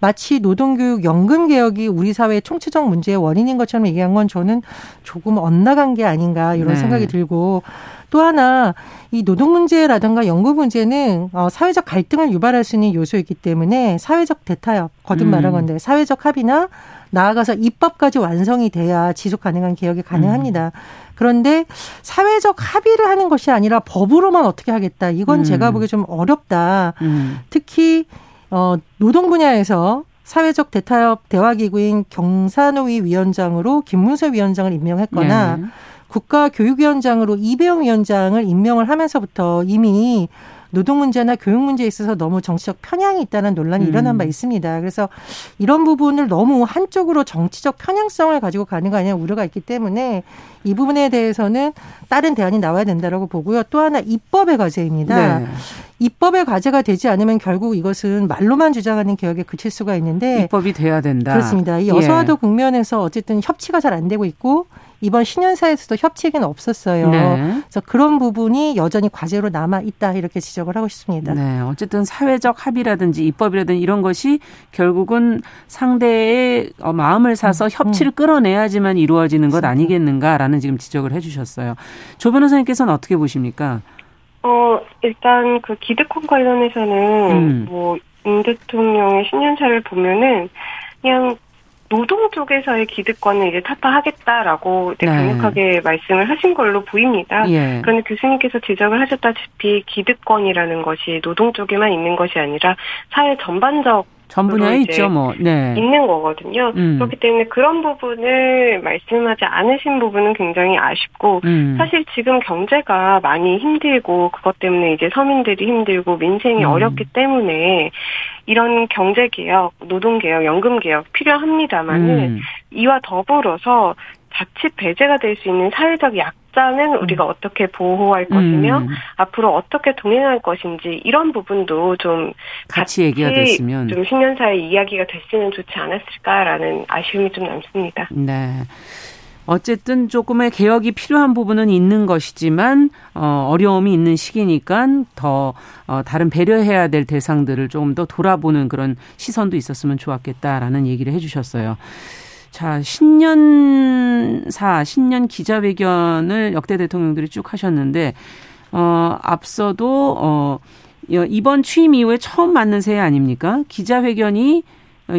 마치 노동교육 연금개혁이 우리 사회의 총체적 문제의 원인인 것처럼 얘기한 건 저는 조금 엇나간 게 아닌가 이런 네. 생각이 들고 또 하나 이 노동 문제라든가 연구 문제는 사회적 갈등을 유발할 수 있는 요소이기 때문에 사회적 대타협, 거듭 말하건대 사회적 합의나 나아가서 입법까지 완성이 돼야 지속 가능한 개혁이 가능합니다. 그런데 사회적 합의를 하는 것이 아니라 법으로만 어떻게 하겠다. 이건 음. 제가 보기에 좀 어렵다. 음. 특히 어, 노동 분야에서 사회적 대타협 대화기구인 경사노위 위원장으로 김문수 위원장을 임명했거나 네. 국가교육위원장으로 이배용 위원장을 임명을 하면서부터 이미 노동 문제나 교육 문제에 있어서 너무 정치적 편향이 있다는 논란이 음. 일어난 바 있습니다. 그래서 이런 부분을 너무 한쪽으로 정치적 편향성을 가지고 가는 거 아니냐는 우려가 있기 때문에 이 부분에 대해서는 다른 대안이 나와야 된다라고 보고요. 또 하나 입법의 과제입니다. 네. 입법의 과제가 되지 않으면 결국 이것은 말로만 주장하는 개혁에 그칠 수가 있는데. 입법이 돼야 된다. 그렇습니다. 이 여소야도 예. 국면에서 어쨌든 협치가 잘 안 되고 있고 이번 신년사에서도 협치에는 없었어요. 네. 그래서 그런 부분이 여전히 과제로 남아있다 이렇게 지적을 하고 싶습니다. 네, 어쨌든 사회적 합의라든지 입법이라든지 이런 것이 결국은 상대의 마음을 사서 음, 협치를 음. 끌어내야지만 이루어지는 것 아니겠는가라는 지금 지적을 해 주셨어요. 조 변호사님께서는 어떻게 보십니까? 어, 일단 그 기득권 관련해서는 음. 뭐 윤 대통령의 신년사를 보면은 그냥 노동 쪽에서의 기득권을 이제 타파하겠다라고 네. 강력하게 말씀을 하신 걸로 보입니다. 예. 그런데 교수님께서 지적을 하셨다시피 기득권이라는 것이 노동 쪽에만 있는 것이 아니라 사회 전반적 전 분야에 있죠, 뭐. 네. 있는 거거든요. 음. 그렇기 때문에 그런 부분을 말씀하지 않으신 부분은 굉장히 아쉽고, 음. 사실 지금 경제가 많이 힘들고, 그것 때문에 이제 서민들이 힘들고, 민생이 음. 어렵기 때문에, 이런 경제개혁, 노동개혁, 연금개혁 필요합니다만은, 음. 이와 더불어서 자칫 배제가 될 수 있는 사회적 약, 는 우리가 음. 어떻게 보호할 것이며 음. 앞으로 어떻게 동행할 것인지 이런 부분도 좀 같이, 같이 얘기가 됐으면 좀 신년사의 이야기가 됐으면 좋지 않았을까라는 아쉬움이 좀 남습니다. 네, 어쨌든 조금의 개혁이 필요한 부분은 있는 것이지만 어려움이 있는 시기니까 더 다른 배려해야 될 대상들을 조금 더 돌아보는 그런 시선도 있었으면 좋았겠다라는 얘기를 해주셨어요. 자, 신년사, 신년 기자회견을 역대 대통령들이 쭉 하셨는데, 어, 앞서도, 어, 이번 취임 이후에 처음 맞는 새해 아닙니까? 기자회견이,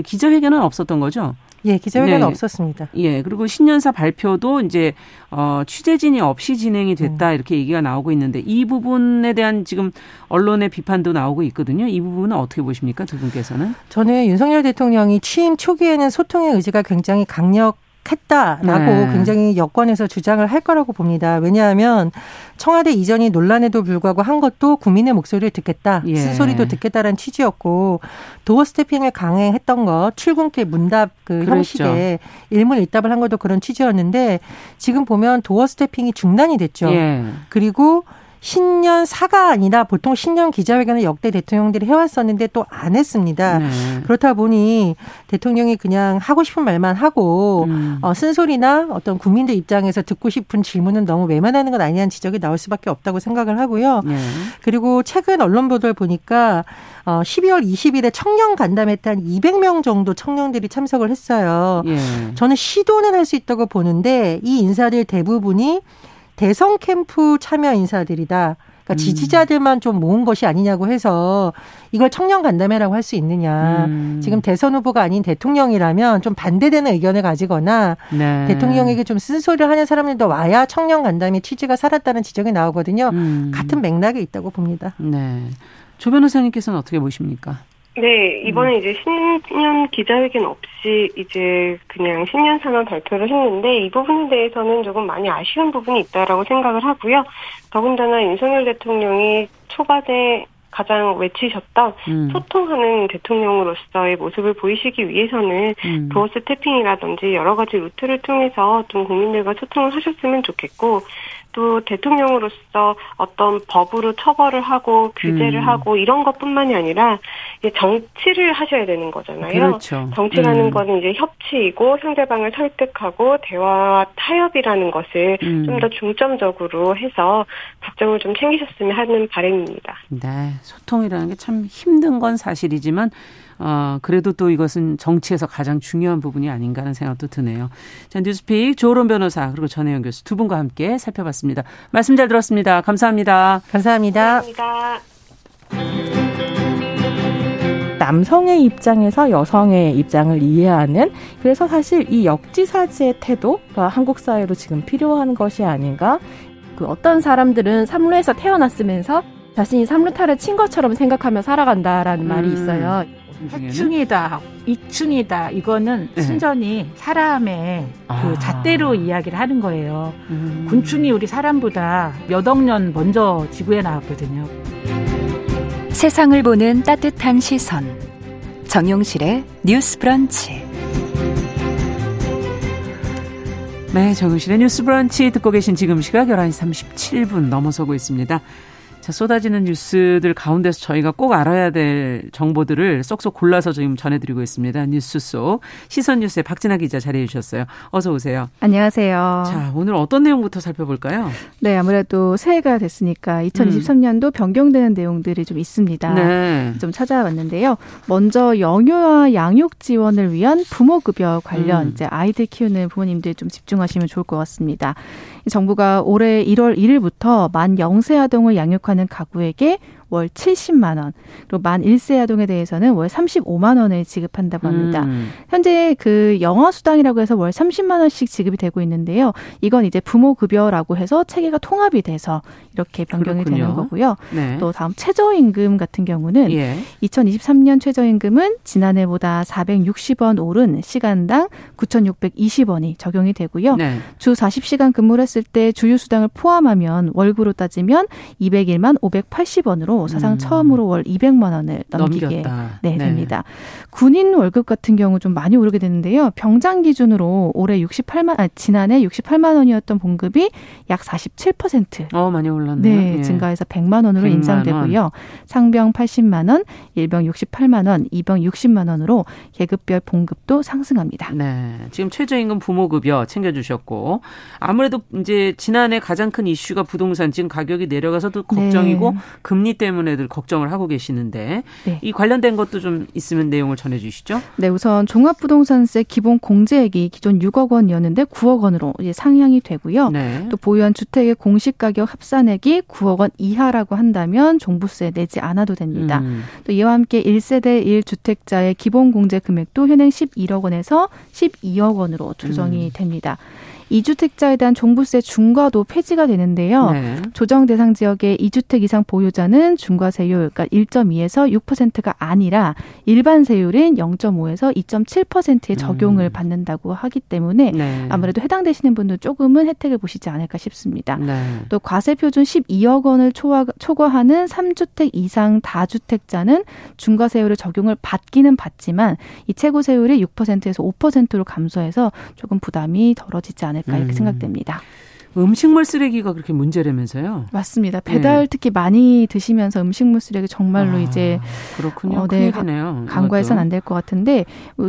기자회견은 없었던 거죠? 예, 기자회견은 네. 없었습니다. 예, 그리고 신년사 발표도 이제, 어, 취재진이 없이 진행이 됐다, 음. 이렇게 얘기가 나오고 있는데, 이 부분에 대한 지금 언론의 비판도 나오고 있거든요. 이 부분은 어떻게 보십니까, 두 분께서는? 저는 윤석열 대통령이 취임 초기에는 소통의 의지가 굉장히 강력, 했다라고 네. 굉장히 여권에서 주장을 할 거라고 봅니다. 왜냐하면 청와대 이전이 논란에도 불구하고 한 것도 국민의 목소리를 듣겠다. 예. 쓴소리도 듣겠다라는 취지였고 도어스태핑을 강행했던 것, 출근길 문답 그 형식에 일문일답을 한 것도 그런 취지였는데 지금 보면 도어스태핑이 중단이 됐죠. 예. 그리고 신년 사가 아니라 보통 신년 기자회견을 역대 대통령들이 해왔었는데 또 안 했습니다. 네. 그렇다 보니 대통령이 그냥 하고 싶은 말만 하고 음. 어, 쓴소리나 어떤 국민들 입장에서 듣고 싶은 질문은 너무 외면하는 건 아니냐는 지적이 나올 수밖에 없다고 생각을 하고요. 네. 그리고 최근 언론 보도를 보니까 어, 십이월 이십일에 청년 간담회 때 한 이백 명 정도 청년들이 참석을 했어요. 네. 저는 시도는 할 수 있다고 보는데 이 인사들 대부분이 대선 캠프 참여 인사들이다. 그러니까 음. 지지자들만 좀 모은 것이 아니냐고 해서 이걸 청년 간담회라고 할 수 있느냐. 음. 지금 대선 후보가 아닌 대통령이라면 좀 반대되는 의견을 가지거나 네. 대통령에게 좀 쓴소리를 하는 사람들도 와야 청년 간담회 취지가 살았다는 지적이 나오거든요. 음. 같은 맥락에 있다고 봅니다. 네. 조 변호사님께서는 어떻게 보십니까? 네, 이번에 음. 이제 신년 기자회견 없이 이제 그냥 신년 선언 발표를 했는데 이 부분에 대해서는 조금 많이 아쉬운 부분이 있다라고 생각을 하고요. 더군다나 윤석열 대통령이 초반에 가장 외치셨던 음. 소통하는 대통령으로서의 모습을 보이시기 위해서는 음. 도어 스태핑이라든지 여러 가지 루트를 통해서 좀 국민들과 소통을 하셨으면 좋겠고 또 대통령으로서 어떤 법으로 처벌을 하고 규제를 음. 하고 이런 것뿐만이 아니라 이제 정치를 하셔야 되는 거잖아요. 그렇죠. 정치라는 음. 거는 이제 협치이고 상대방을 설득하고 대화와 타협이라는 것을 음. 좀 더 중점적으로 해서 각점을 좀 챙기셨으면 하는 바람입니다. 네, 소통이라는 게 참 힘든 건 사실이지만 어, 그래도 또 이것은 정치에서 가장 중요한 부분이 아닌가 하는 생각도 드네요. 자, 뉴스픽 조우런 변호사 그리고 전혜연 교수 두 분과 함께 살펴봤습니다. 말씀 잘 들었습니다. 감사합니다. 감사합니다. 감사합니다. 남성의 입장에서 여성의 입장을 이해하는 그래서 사실 이 역지사지의 태도가 한국 사회로 지금 필요한 것이 아닌가. 그 어떤 사람들은 삼루에서 태어났으면서 자신이 삼루타를 친 것처럼 생각하며 살아간다라는 음. 말이 있어요. 해충이다, 이충이다 이거는 네. 순전히 사람의 아. 그 잣대로 이야기를 하는 거예요. 음. 곤충이 우리 사람보다 몇억 년 먼저 지구에 나왔거든요. 세상을 보는 따뜻한 시선 정용실의 뉴스 브런치. 네, 정용실의 뉴스 브런치 듣고 계신 지금 시각 열한 시 삼십칠 분 넘어서고 있습니다. 자, 쏟아지는 뉴스들 가운데서 저희가 꼭 알아야 될 정보들을 쏙쏙 골라서 지금 전해드리고 있습니다. 뉴스 속 시선 뉴스의 박진아 기자 자리해 주셨어요. 어서 오세요. 안녕하세요. 자, 오늘 어떤 내용부터 살펴볼까요? 네, 아무래도 새해가 됐으니까 이천이십삼 년도 음. 변경되는 내용들이 좀 있습니다. 네. 좀 찾아봤는데요. 먼저 영유아 양육 지원을 위한 부모급여 관련 음. 이제 아이들 키우는 부모님들 좀 집중하시면 좋을 것 같습니다. 정부가 올해 일월 일일부터 만 영 세 아동을 양육하는 가구에게 월 칠십만 원, 그리고 만 일 세 아동에 대해서는 월 삼십오만 원을 지급한다고 합니다. 음. 현재 그 영아수당이라고 해서 월 삼십만 원씩 지급이 되고 있는데요. 이건 이제 부모급여라고 해서 체계가 통합이 돼서 이렇게 변경이 그렇군요. 되는 거고요. 네. 또 다음 최저임금 같은 경우는 예. 이천이십삼 년 최저임금은 지난해보다 사백육십 원 오른 시간당 구천육백이십 원이 적용이 되고요. 네. 주 사십 시간 근무를 했을 때 주휴수당을 포함하면 월급으로 따지면 이백일만 오백팔십 원으로 사상 처음으로 월 이백만 원을 넘기게 네, 됩니다. 군인 월급 같은 경우 좀 많이 오르게 되는데요. 병장 기준으로 올해 육십팔만, 아니, 지난해 육십팔만 원이었던 봉급이 약 사십칠 퍼센트. 어, 많이 올랐네요. 네, 예. 증가해서 백만 원으로 백만 인상되고요. 원. 상병 팔십만 원, 일병 육십팔만 원, 이병 육십만 원으로 계급별 봉급도 상승합니다. 네, 지금 최저임금 부모급여 챙겨주셨고 아무래도 이제 지난해 가장 큰 이슈가 부동산 지금 가격이 내려가서 또 걱정이고 네. 금리 때문에들 걱정을 하고 계시는데 네. 이 관련된 것도 좀 있으면 내용을 전해주시죠. 네, 우선 종합부동산세 기본 공제액이 기존 육억 원이었는데 구억 원으로 이제 상향이 되고요. 네. 또 보유한 주택의 공시가격 합산액이 구억 원 이하라고 한다면 종부세 내지 않아도 됩니다. 음. 또 이와 함께 일 세대 일 주택자의 기본 공제 금액도 현행 십일억 원에서 십이억 원으로 조정이 음. 됩니다. 이 주택자에 대한 종부세 중과도 폐지가 되는데요. 네. 조정 대상 지역의 이 주택 이상 보유자는 중과세율, 그러니까 일 점 이에서 육 퍼센트가 아니라 일반 세율인 영 점 오에서 이 점 칠 퍼센트의 적용을 음. 받는다고 하기 때문에 네. 아무래도 해당되시는 분들 조금은 혜택을 보시지 않을까 싶습니다. 네. 또 과세표준 십이억 원을 초과, 초과하는 삼 주택 이상 다주택자는 중과세율을 적용을 받기는 받지만 이 최고세율이 육 퍼센트에서 오 퍼센트로 감소해서 조금 부담이 덜어지지 않을까 이렇게 음. 생각됩니다. 음식물 쓰레기가 그렇게 문제라면서요? 맞습니다. 배달 네. 특히 많이 드시면서 음식물 쓰레기 정말로 아, 이제 그렇군요. 어, 네, 간과해서는 안 될 것 같은데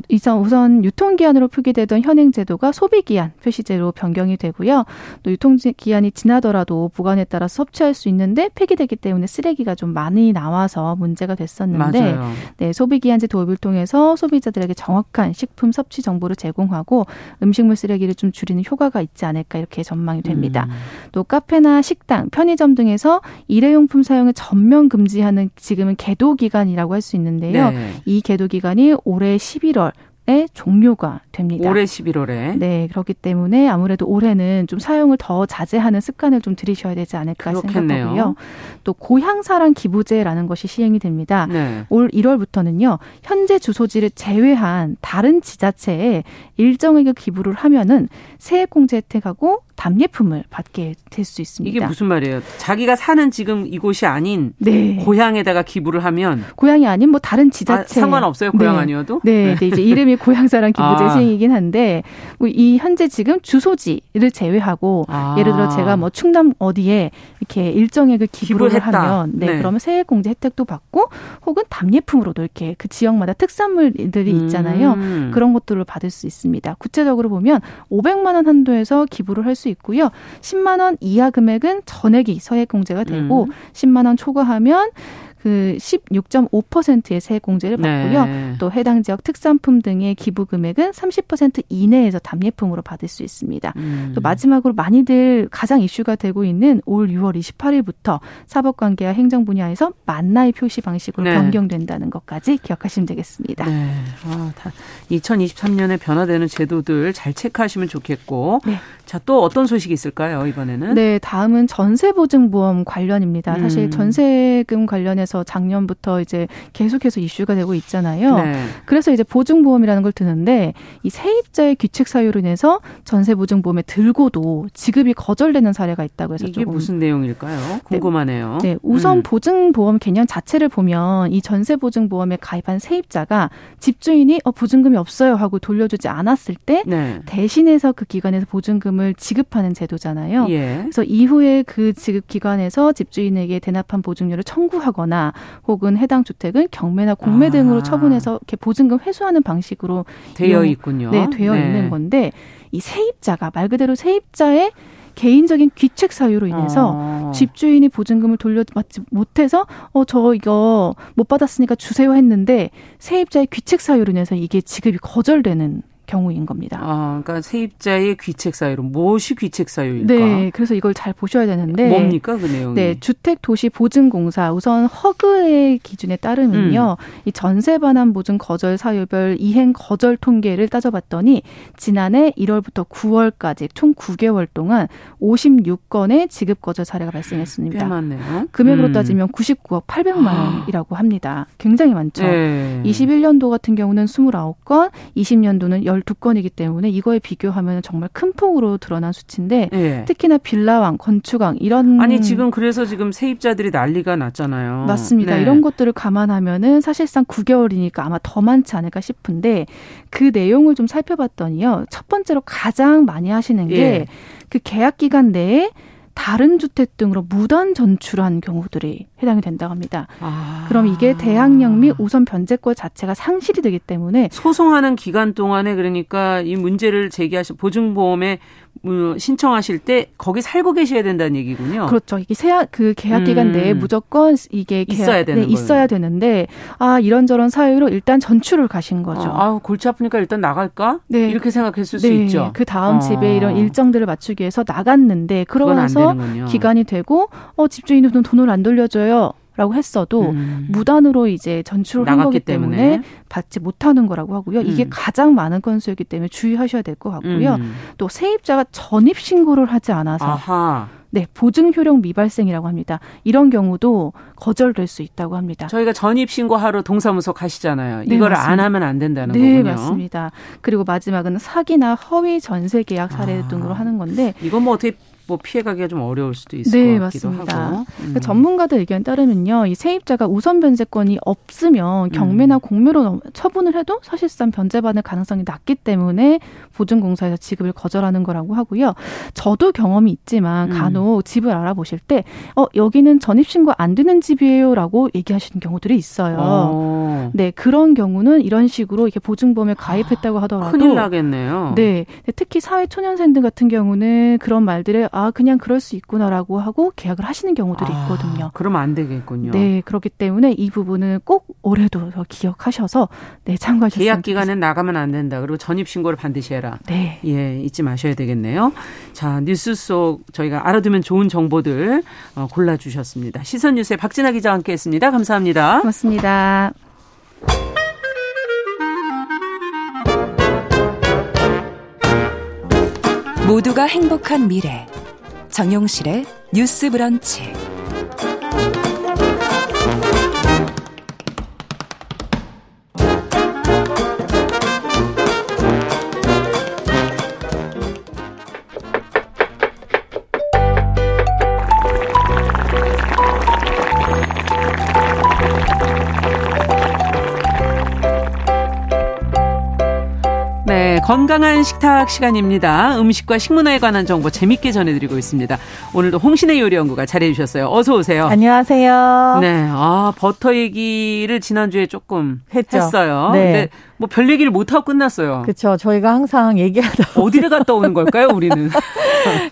우선, 우선 유통기한으로 표기되던 현행 제도가 소비기한 표시제로 변경이 되고요. 또 유통기한이 지나더라도 보관에 따라 섭취할 수 있는데 폐기되기 때문에 쓰레기가 좀 많이 나와서 문제가 됐었는데 네, 소비기한제 도입을 통해서 소비자들에게 정확한 식품 섭취 정보를 제공하고 음식물 쓰레기를 좀 줄이는 효과가 있지 않을까 이렇게 전망이 됩니다. 음. 또 카페나 식당, 편의점 등에서 일회용품 사용을 전면 금지하는 지금은 계도 기간이라고 할 수 있는데요. 네. 이 계도 기간이 올해 십일월 종료가 됩니다. 올해 십일월에. 네, 그렇기 때문에 아무래도 올해는 좀 사용을 더 자제하는 습관을 좀 들이셔야 되지 않을까 그렇겠네요. 생각하고요. 또 고향사랑 기부제라는 것이 시행이 됩니다. 네. 올 일월부터는요. 현재 주소지를 제외한 다른 지자체에 일정액의 기부를 하면은 세액공제 혜택하고 답례품을 받게 될 수 있습니다. 이게 무슨 말이에요? 자기가 사는 지금 이곳이 아닌 네. 고향에다가 기부를 하면 고향이 아닌 뭐 다른 지자체 아, 상관없어요. 고향 네. 아니어도? 네. 네. 네. 이제 이름이 고향사랑 기부제 아. 시행이긴 한데 뭐 이 현재 지금 주소지를 제외하고 아. 예를 들어 제가 뭐 충남 어디에 이렇게 일정액을 기부를 기부했다. 하면 네, 네. 그러면 세액공제 혜택도 받고 혹은 답례품으로도 이렇게 그 지역마다 특산물들이 있잖아요. 음. 그런 것들을 받을 수 있습니다. 구체적으로 보면 오백만 원 한도에서 기부를 할 수 있고요. 십만 원 이하 금액은 전액이 세액공제가 되고 음. 십만 원 초과하면 그 십육 점 오 퍼센트의 세액공제를 받고요. 네. 또 해당 지역 특산품 등의 기부 금액은 삼십 퍼센트 이내에서 답례품으로 받을 수 있습니다. 음. 또 마지막으로 많이들 가장 이슈가 되고 있는 올 유월 이십팔일부터 사법관계와 행정 분야에서 만나의 표시 방식으로 네. 변경된다는 것까지 기억하시면 되겠습니다. 네. 아, 다 이천이십삼 년에 변화되는 제도들 잘 체크하시면 좋겠고 네. 자, 또 어떤 소식이 있을까요? 이번에는? 네. 다음은 전세보증보험 관련입니다. 음. 사실 전세금 관련해서 작년부터 이제 계속해서 이슈가 되고 있잖아요. 네. 그래서 이제 보증보험이라는 걸 드는데 이 세입자의 귀책 사유로 인해서 전세보증보험에 들고도 지급이 거절되는 사례가 있다고 해서 이게 조금. 무슨 내용일까요? 궁금하네요. 네, 네. 우선 음. 보증보험 개념 자체를 보면 이 전세보증보험에 가입한 세입자가 집주인이 어, 보증금이 없어요 하고 돌려주지 않았을 때 네. 대신해서 그 기관에서 보증금을 지급하는 제도잖아요. 예. 그래서 이후에 그 지급기관에서 집주인에게 대납한 보증료를 청구하거나 혹은 해당 주택은 경매나 공매 아. 등으로 처분해서 이렇게 보증금 회수하는 방식으로 되어 이용, 있군요. 네, 되어 네. 있는 건데 이 세입자가 말 그대로 세입자의 개인적인 귀책 사유로 인해서 어. 집주인이 보증금을 돌려받지 못해서 어, 저 이거 못 받았으니까 주세요 했는데 세입자의 귀책 사유로 인해서 이게 지급이 거절되는 경우인 겁니다. 아, 그러니까 세입자의 귀책 사유로 무엇이 귀책 사유일까? 네, 그래서 이걸 잘 보셔야 되는데 뭡니까 그 내용이? 네, 주택도시보증공사 우선 허그의 기준에 따르면요, 음. 이 전세 반환 보증 거절 사유별 이행 거절 통계를 따져봤더니 지난해 일월부터 구월까지 총 구 개월 동안 오십육 건의 지급 거절 사례가 발생했습니다. 꽤 많네요. 금액으로 음. 따지면 구십구억 팔백만 원이라고 합니다. 굉장히 많죠. 네. 이십일 년도 같은 경우는 이십구 건, 이십 년도는 십이 건이기 때문에 이거에 비교하면 정말 큰 폭으로 드러난 수치인데 예. 특히나 빌라왕, 건축왕 이런. 아니 지금 그래서 지금 세입자들이 난리가 났잖아요. 맞습니다. 네. 이런 것들을 감안하면은 사실상 구 개월이니까 아마 더 많지 않을까 싶은데 그 내용을 좀 살펴봤더니요. 첫 번째로 가장 많이 하시는 게 예. 그 계약 기간 내에 다른 주택 등으로 무단 전출한 경우들이 해당이 된다고 합니다. 아. 그럼 이게 대항력 및 우선 변제권 자체가 상실이 되기 때문에 소송하는 기간 동안에 그러니까 이 문제를 제기하신 보증보험에 신청하실 때 거기 살고 계셔야 된다는 얘기군요. 그렇죠. 이게 세약 그 계약 기간 음. 내에 무조건 이게 계약, 있어야 되는 네, 있어야 되는데 아 이런저런 사유로 일단 전출을 가신 거죠. 아, 아 골치 아프니까 일단 나갈까? 네. 이렇게 생각했을 네. 수 있죠. 그 다음 아. 집에 이런 일정들을 맞추기 위해서 나갔는데 그러면서 기간이 되고 어 집주인은 돈을 안 돌려줘요. 라고 했어도 음. 무단으로 이제 전출을 한 거기 때문에, 때문에 받지 못하는 거라고 하고요. 음. 이게 가장 많은 건수이기 때문에 주의하셔야 될 것 같고요. 음. 또 세입자가 전입 신고를 하지 않아서 아하. 네, 보증 효력 미발생이라고 합니다. 이런 경우도 거절될 수 있다고 합니다. 저희가 전입 신고하러 동사무소 가시잖아요. 네, 이걸 맞습니다. 안 하면 안 된다는 네, 거군요. 네, 맞습니다. 그리고 마지막은 사기나 허위 전세 계약 사례 아. 등으로 하는 건데 이건 뭐 어떻게 뭐 피해가기가 좀 어려울 수도 있을 네, 것 같기도 맞습니다. 하고. 음. 그 전문가들 의견에 따르면요. 이 세입자가 우선 변제권이 없으면 경매나 음. 공매로 처분을 해도 사실상 변제받을 가능성이 낮기 때문에 보증공사에서 지급을 거절하는 거라고 하고요. 저도 경험이 있지만 간혹 음. 집을 알아보실 때 어, 여기는 전입신고 안 되는 집이에요 라고 얘기하시는 경우들이 있어요. 오. 네, 그런 경우는 이런 식으로 이렇게 보증보험에 가입했다고 하더라도 큰일 나겠네요. 네, 특히 사회초년생들 같은 경우는 그런 말들에 아 그냥 그럴 수 있구나라고 하고 계약을 하시는 경우들이 아, 있거든요. 그러면 안 되겠군요. 네, 그렇기 때문에 이 부분은 꼭 올해도 기억하셔서 네, 참고하셨으면 계약 기간은 나가면 안 된다. 그리고 전입신고를 반드시 해라. 네, 예, 잊지 마셔야 되겠네요. 자, 뉴스 속 저희가 알아두면 좋은 정보들 골라주셨습니다. 시선뉴스의 박진아 기자와 함께했습니다. 감사합니다. 고맙습니다. 모두가 행복한 미래 정용실의 뉴스 브런치. 건강한 식탁 시간입니다. 음식과 식문화에 관한 정보 재밌게 전해드리고 있습니다. 오늘도 홍신혜 요리연구가 잘해주셨어요. 어서 오세요. 안녕하세요. 네, 아 버터 얘기를 지난주에 조금 했죠. 했어요. 네. 근데 뭐 별 얘기를 못하고 끝났어요. 그렇죠. 저희가 항상 얘기하다. 어디를 갔다 오는 걸까요, 우리는?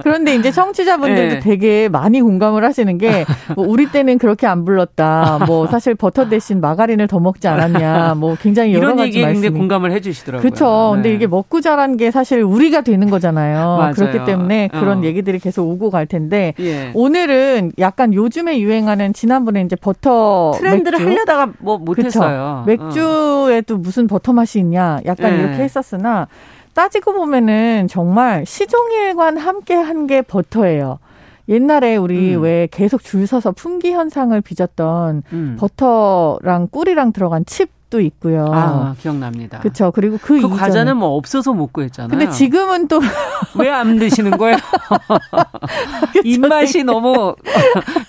그런데 이제 청취자분들도 네. 되게 많이 공감을 하시는 게 뭐 우리 때는 그렇게 안 불렀다. 뭐 사실 버터 대신 마가린을 더 먹지 않았냐. 뭐 굉장히 여러 가지 말씀이. 이런 얘기에 굉장히 공감을 해 주시더라고요. 그렇죠. 네. 근데 이게 먹고 자란 게 사실 우리가 되는 거잖아요. 맞아요. 그렇기 때문에 그런 어. 얘기들이 계속 오고 갈 텐데 예. 오늘은 약간 요즘에 유행하는 지난번에 이제 버터 트렌드를 맥주? 하려다가 뭐 못했어요. 맥주에 어. 또 무슨 버터 맛이 있냐 약간 예. 이렇게 했었으나 따지고 보면은 정말 시종일관 함께 한 게 버터예요. 옛날에 우리 음. 왜 계속 줄 서서 품귀 현상을 빚었던 음. 버터랑 꿀이랑 들어간 칩. 또 있고요. 아, 기억납니다. 그렇죠. 그리고 그, 그 이전에. 과자는 뭐 없어서 못 구했잖아요. 근데 지금은 또 왜 안 드시는 거예요? 입맛이 너무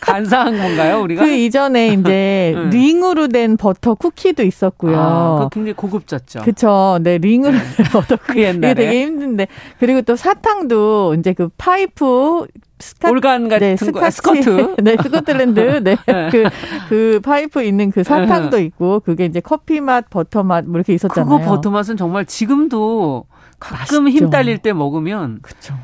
간사한 건가요, 우리가? 그 이전에 이제 응. 링으로 된 버터 쿠키도 있었고요. 아, 그거 굉장히 고급졌죠. 그렇죠. 네, 링으로 된 네. 버터 쿠키. 옛날에. 이게 되게 힘든데. 그리고 또 사탕도 이제 그 파이프 스카... 올간 같은 네, 거, 스커트. 네, 스코틀랜드. 네. 그, 그 파이프 있는 그 사탕도 있고, 그게 이제 커피 맛, 버터 맛, 뭐 이렇게 있었잖아요. 그거 버터 맛은 정말 지금도 가끔 맛있죠. 힘 딸릴 때 먹으면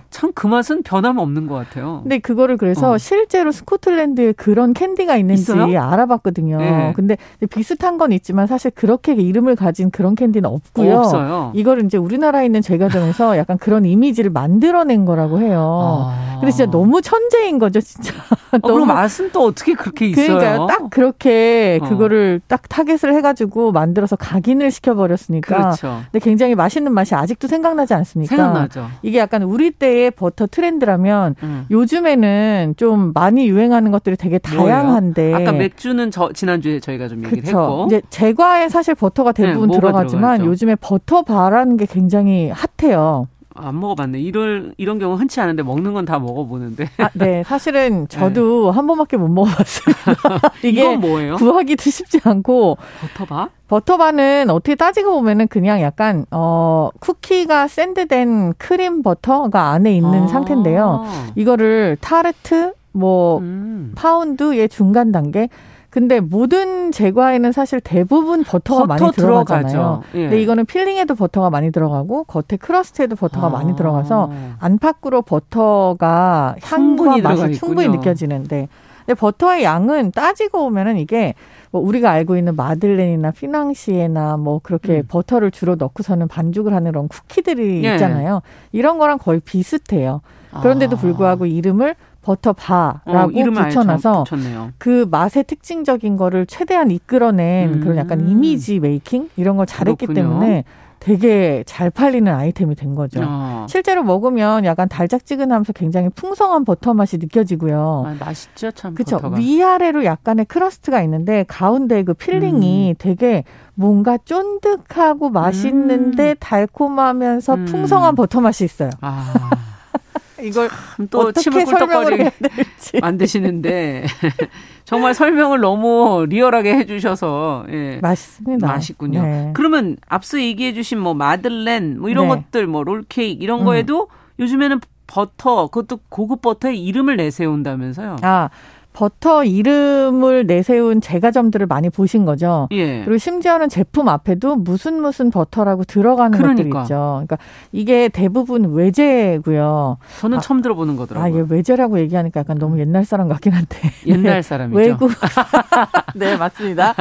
참 그 맛은 변함없는 것 같아요. 근데 그거를 그래서 어. 실제로 스코틀랜드에 그런 캔디가 있는지 있어요? 알아봤거든요. 네. 근데 비슷한 건 있지만 사실 그렇게 이름을 가진 그런 캔디는 없고요. 없어요. 이걸 이제 우리나라에 있는 제과점에서 약간 그런 이미지를 만들어낸 거라고 해요. 아. 근데 진짜 너무 천재인 거죠, 진짜. 어, 그럼 맛은 또 어떻게 그렇게 있어요? 그러니까요. 딱 그렇게 어. 그거를 딱 타겟을 해가지고 만들어서 각인을 시켜버렸으니까. 그렇죠. 근데 굉장히 맛있는 맛이 아직도 생각 생각나지 않습니까? 생각나죠. 이게 약간 우리 때의 버터 트렌드라면 음. 요즘에는 좀 많이 유행하는 것들이 되게 다양한데. 뭐예요? 아까 맥주는 저, 지난주에 저희가 좀 얘기를 그쵸. 했고. 이제 제과에 사실 버터가 대부분 네, 들어가지만 들어가죠. 요즘에 버터바라는 게 굉장히 핫해요. 안 먹어봤네. 이럴, 이런 경우 흔치 않은데 먹는 건 다 먹어보는데. 아, 네. 사실은 저도 네. 한 번밖에 못 먹어봤어요. 이게 이건 뭐예요? 구하기도 쉽지 않고. 버터바? 버터바는 어떻게 따지고 보면은 그냥 약간, 어, 쿠키가 샌드된 크림 버터가 안에 있는 아. 상태인데요. 이거를 타르트, 뭐, 음. 파운드의 중간 단계. 근데 모든 제과에는 사실 대부분 버터가 버터 많이 들어가잖아요. 예. 근데 이거는 필링에도 버터가 많이 들어가고 겉에 크러스트에도 버터가 아. 많이 들어가서 안팎으로 버터가 향과 맛이 충분히 느껴지는데 근데 버터의 양은 따지고 보면은 이게 뭐 우리가 알고 있는 마들렌이나 피낭시에나 뭐 그렇게 음. 버터를 주로 넣고서는 반죽을 하는 그런 쿠키들이 예. 있잖아요. 이런 거랑 거의 비슷해요. 그런데도 아. 불구하고 이름을 버터바라고 어, 붙여놔서 그 맛의 특징적인 거를 최대한 이끌어낸 음. 그런 약간 이미지 메이킹 이런 걸 잘했기 그렇군요. 때문에 되게 잘 팔리는 아이템이 된 거죠. 어. 실제로 먹으면 약간 달짝지근하면서 굉장히 풍성한 버터 맛이 느껴지고요. 아, 맛있죠, 참. 그렇죠. 위아래로 약간의 크러스트가 있는데 가운데 그 필링이 음. 되게 뭔가 쫀득하고 맛있는데 음. 달콤하면서 음. 풍성한 버터 맛이 있어요. 아. 이걸 또 침을 꿀떡거리게 만드시는데 정말 설명을 너무 리얼하게 해주셔서 예. 맛있습니다. 맛있군요. 네. 그러면 앞서 얘기해주신 뭐 마들렌 뭐 이런 네. 것들 뭐 롤케이크 이런 음. 거에도 요즘에는 버터 그것도 고급 버터에 이름을 내세운다면서요? 아. 버터 이름을 내세운 제과점들을 많이 보신 거죠. 예. 그리고 심지어는 제품 앞에도 무슨 무슨 버터라고 들어가는 그러니까. 것들이 있죠. 그러니까 이게 대부분 외제고요. 저는 아, 처음 들어보는 거더라고요. 아, 예, 외제라고 얘기하니까 약간 너무 옛날 사람 같긴 한데. 옛날 사람이죠. 외국. 네, 맞습니다.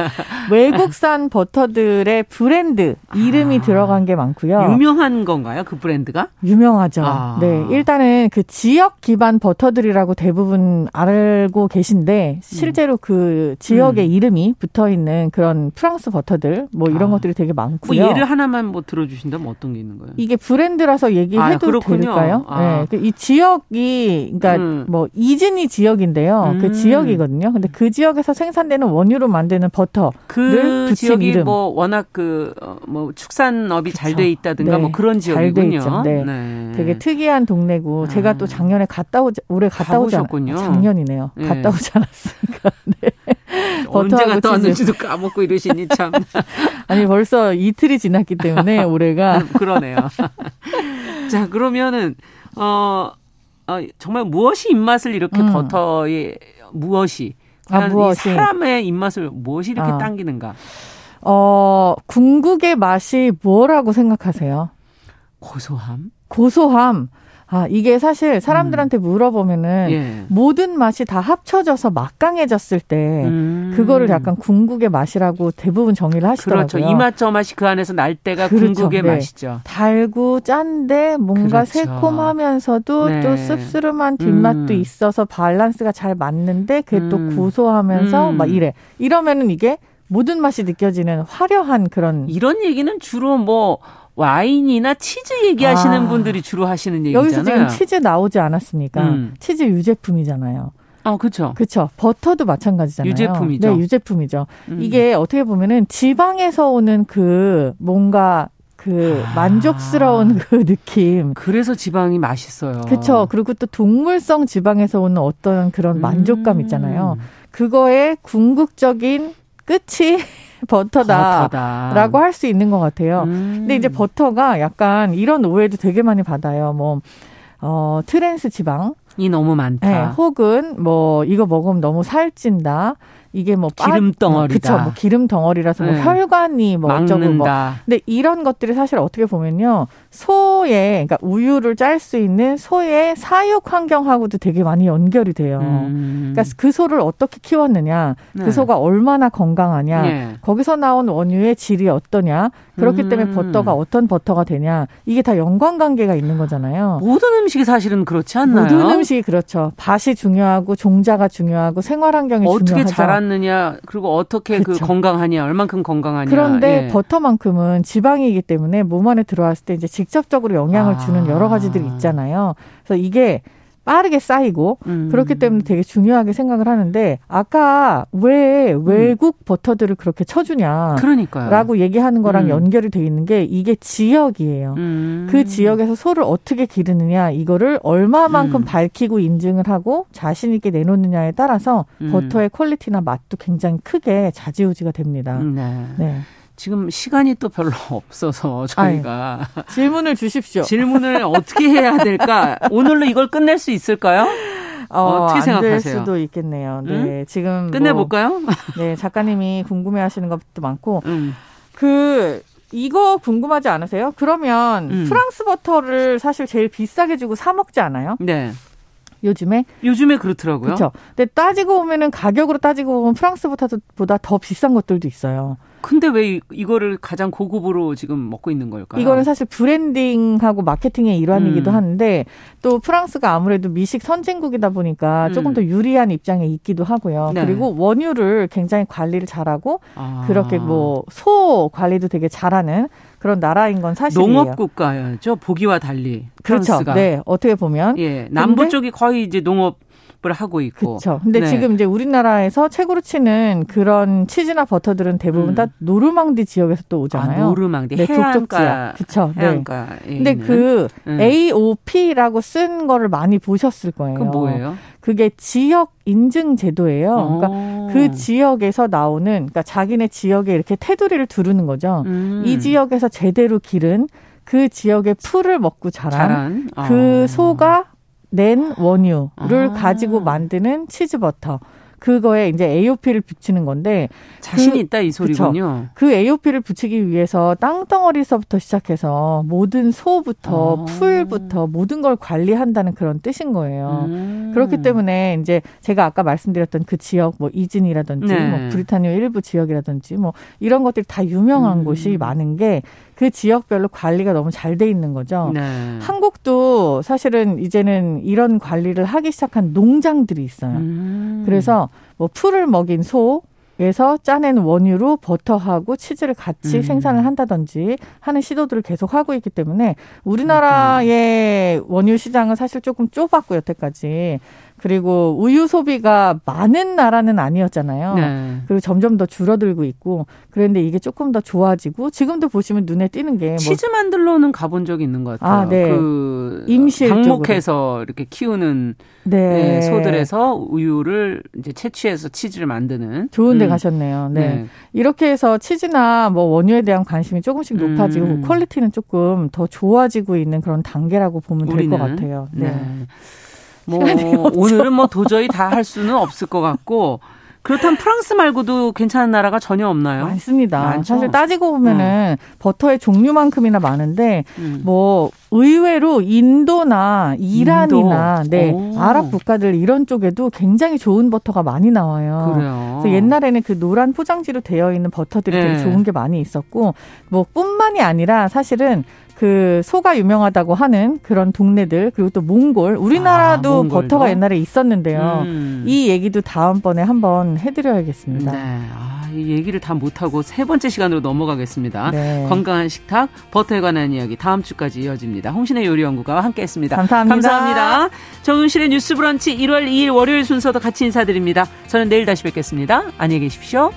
외국산 버터들의 브랜드 이름이 아, 들어간 게 많고요. 유명한 건가요? 그 브랜드가? 유명하죠. 아. 네, 일단은 그 지역 기반 버터들이라고 대부분 알고 계시죠. 신데 실제로 음. 그 지역의 음. 이름이 붙어 있는 그런 프랑스 버터들 뭐 이런 아. 것들이 되게 많고요. 뭐 예를 하나만 뭐 들어주신다면 어떤 게 있는 거예요? 이게 브랜드라서 얘기해도 아, 될까요? 아. 네, 이 지역이 그러니까 음. 뭐 이진이 지역인데요. 음. 그 지역이거든요. 근데 그 지역에서 생산되는 원유로 만드는 버터를 그 붙인 지역이 이름. 뭐 워낙 그 뭐 축산업이 잘 돼 있다든가 네. 뭐 그런 지역이군요. 네. 네, 되게 특이한 동네고 아. 제가 또 작년에 갔다 오자 올해 갔다 오셨군요. 작년이네요. 네. 갔다 오지 않았으니까. 네. 언제 갔다 왔는지도 까먹고 이러시니 참. 아니 벌써 이틀이 지났기 때문에 올해가. 그러네요. 자 그러면은 어, 어 정말 무엇이 입맛을 이렇게 음. 버터에 무엇이, 아, 무엇이. 이 사람의 입맛을 무엇이 이렇게 아. 당기는가. 어 궁극의 맛이 뭐라고 생각하세요? 고소함. 고소함. 아, 이게 사실 사람들한테 물어보면은 예. 모든 맛이 다 합쳐져서 막강해졌을 때 음. 그거를 약간 궁극의 맛이라고 대부분 정의를 하시더라고요. 그렇죠. 이 맛 저 맛이 그 안에서 날 때가 그렇죠. 궁극의 네. 맛이죠. 달고 짠데 뭔가 그렇죠. 새콤하면서도 네. 또 씁쓸한 뒷맛도 음. 있어서 밸런스가 잘 맞는데 그게 음. 또 고소하면서 음. 막 이래. 이러면은 이게 모든 맛이 느껴지는 화려한 그런. 이런 얘기는 주로 뭐. 와인이나 치즈 얘기하시는 아, 분들이 주로 하시는 얘기잖아요. 여기서 지금 치즈 나오지 않았습니까? 음. 치즈 유제품이잖아요. 아, 그렇죠. 그렇죠. 버터도 마찬가지잖아요. 유제품이죠. 네, 유제품이죠. 음. 이게 어떻게 보면은 지방에서 오는 그 뭔가 그 아, 만족스러운 그 느낌. 그래서 지방이 맛있어요. 그렇죠. 그리고 또 동물성 지방에서 오는 어떤 그런 만족감 있잖아요. 음. 그거의 궁극적인 끝이 버터다. 버터다라고 할 수 있는 것 같아요. 음. 근데 이제 버터가 약간 이런 오해도 되게 많이 받아요. 뭐 어, 트랜스 지방이 너무 많다. 네, 혹은 뭐 이거 먹으면 너무 살찐다. 이게 뭐 기름 덩어리다. 그렇죠. 뭐 기름 덩어리라서 네. 뭐 혈관이 뭐 어쩌고 뭐. 근데 이런 것들이 사실 어떻게 보면요 소의 그러니까 우유를 짤 수 있는 소의 사육 환경하고도 되게 많이 연결이 돼요. 음. 그러니까 그 소를 어떻게 키웠느냐, 네. 그 소가 얼마나 건강하냐, 네. 거기서 나온 원유의 질이 어떠냐, 그렇기 음. 때문에 버터가 어떤 버터가 되냐, 이게 다 연관관계가 있는 거잖아요. 모든 음식이 사실은 그렇지 않나요? 모든 음식이 그렇죠. 밭이 중요하고 종자가 중요하고 생활 환경이 어떻게 중요하죠. 자란 느냐 그리고 어떻게 그쵸. 그 건강하냐 얼만큼 건강하냐 그런데 예. 버터만큼은 지방이기 때문에 몸 안에 들어왔을 때 이제 직접적으로 영향을 아. 주는 여러 가지들이 있잖아요. 그래서 이게 빠르게 쌓이고 음. 그렇기 때문에 되게 중요하게 생각을 하는데 아까 왜 외국 음. 버터들을 그렇게 쳐주냐 그러니까요. 라고 얘기하는 거랑 음. 연결이 돼 있는 게 이게 지역이에요. 음. 그 지역에서 소를 어떻게 기르느냐 이거를 얼마만큼 음. 밝히고 인증을 하고 자신 있게 내놓느냐에 따라서 음. 버터의 퀄리티나 맛도 굉장히 크게 좌지우지가 됩니다. 네. 네. 지금 시간이 또 별로 없어서 저희가 아니, 질문을 주십시오. 질문을 어떻게 해야 될까? 오늘로 이걸 끝낼 수 있을까요? 어, 어떻게 생각하세요? 안 될 수도 있겠네요. 네, 음? 지금 끝내볼까요? 뭐, 네, 작가님이 궁금해하시는 것도 많고 음. 그 이거 궁금하지 않으세요? 그러면 음. 프랑스 버터를 사실 제일 비싸게 주고 사 먹지 않아요? 네. 요즘에? 요즘에 그렇더라고요. 그렇죠. 근데 따지고 보면은 가격으로 따지고 보면 프랑스 버터보다 더 비싼 것들도 있어요. 근데 왜 이거를 가장 고급으로 지금 먹고 있는 걸까요? 이거는 사실 브랜딩하고 마케팅의 일환이기도 음. 한데 또 프랑스가 아무래도 미식 선진국이다 보니까 음. 조금 더 유리한 입장에 있기도 하고요. 네. 그리고 원유를 굉장히 관리를 잘하고 아. 그렇게 뭐 소 관리도 되게 잘하는 그런 나라인 건 사실이에요. 농업국가죠. 보기와 달리. 그렇죠. 프랑스가. 네. 어떻게 보면. 예. 남부 근데, 쪽이 거의 이제 농업. 하고 있고. 그렇죠. 근데 네. 지금 이제 우리나라에서 최고로 치는 그런 치즈나 버터들은 대부분 음. 다 노르망디 지역에서 또 오잖아요. 아, 노르망디. 네, 해안가. 그렇죠. 해안가. 네. 근데 그 음. 에이오피라고 쓴 거를 많이 보셨을 거예요. 그건 뭐예요? 그게 지역 인증 제도예요. 그러니까 그 지역에서 나오는, 그러니까 자기네 지역에 이렇게 테두리를 두르는 거죠. 음. 이 지역에서 제대로 기른 그 지역의 풀을 먹고 자란, 자란? 어. 그 소가 낸 원유를 아. 가지고 만드는 치즈버터. 그거에 이제 에이오피를 붙이는 건데. 자신 그, 있다 이 소리군요. 그쵸? 그 에이오피를 붙이기 위해서 땅덩어리서부터 시작해서 모든 소부터 아. 풀부터 모든 걸 관리한다는 그런 뜻인 거예요. 음. 그렇기 때문에 이제 제가 아까 말씀드렸던 그 지역 뭐 이진이라든지 네. 뭐 브리타니아 일부 지역이라든지 뭐 이런 것들이 다 유명한 음. 곳이 많은 게 그 지역별로 관리가 너무 잘 돼 있는 거죠. 네. 한국도 사실은 이제는 이런 관리를 하기 시작한 농장들이 있어요. 음. 그래서 뭐 풀을 먹인 소에서 짜낸 원유로 버터하고 치즈를 같이 음. 생산을 한다든지 하는 시도들을 계속 하고 있기 때문에 우리나라의 음. 원유 시장은 사실 조금 좁았고 여태까지. 그리고 우유 소비가 많은 나라는 아니었잖아요. 네. 그리고 점점 더 줄어들고 있고 그런데 이게 조금 더 좋아지고 지금도 보시면 눈에 띄는 게 뭐 치즈 만들러는 가본 적이 있는 것 같아요. 아, 네. 그 임실 방목해서 이렇게 키우는 네. 네, 소들에서 우유를 이제 채취해서 치즈를 만드는 좋은 데 음. 가셨네요. 네. 네. 이렇게 해서 치즈나 뭐 원유에 대한 관심이 조금씩 높아지고 음. 퀄리티는 조금 더 좋아지고 있는 그런 단계라고 보면 될 것 같아요. 네. 네. 뭐 오늘은 뭐 도저히 다 할 수는 없을 것 같고 그렇다면 프랑스 말고도 괜찮은 나라가 전혀 없나요? 많습니다. 많죠? 사실 따지고 보면은 음. 버터의 종류만큼이나 많은데 음. 뭐 의외로 인도나 이란이나 인도. 네, 아랍 국가들 이런 쪽에도 굉장히 좋은 버터가 많이 나와요. 그래요. 그래서 옛날에는 그 노란 포장지로 되어 있는 버터들이 네. 되게 좋은 게 많이 있었고 뭐 뿐만이 아니라 사실은 그 소가 유명하다고 하는 그런 동네들 그리고 또 몽골 우리나라도 아, 버터가 옛날에 있었는데요. 음. 이 얘기도 다음번에 한번 해드려야겠습니다. 네, 아, 이 얘기를 다 못하고 세 번째 시간으로 넘어가겠습니다. 네. 건강한 식탁 버터에 관한 이야기 다음 주까지 이어집니다. 홍신혜 요리연구가와 함께했습니다. 감사합니다. 감사합니다. 정용실의 뉴스브런치 일월 이일 월요일 순서도 같이 인사드립니다. 저는 내일 다시 뵙겠습니다. 안녕히 계십시오.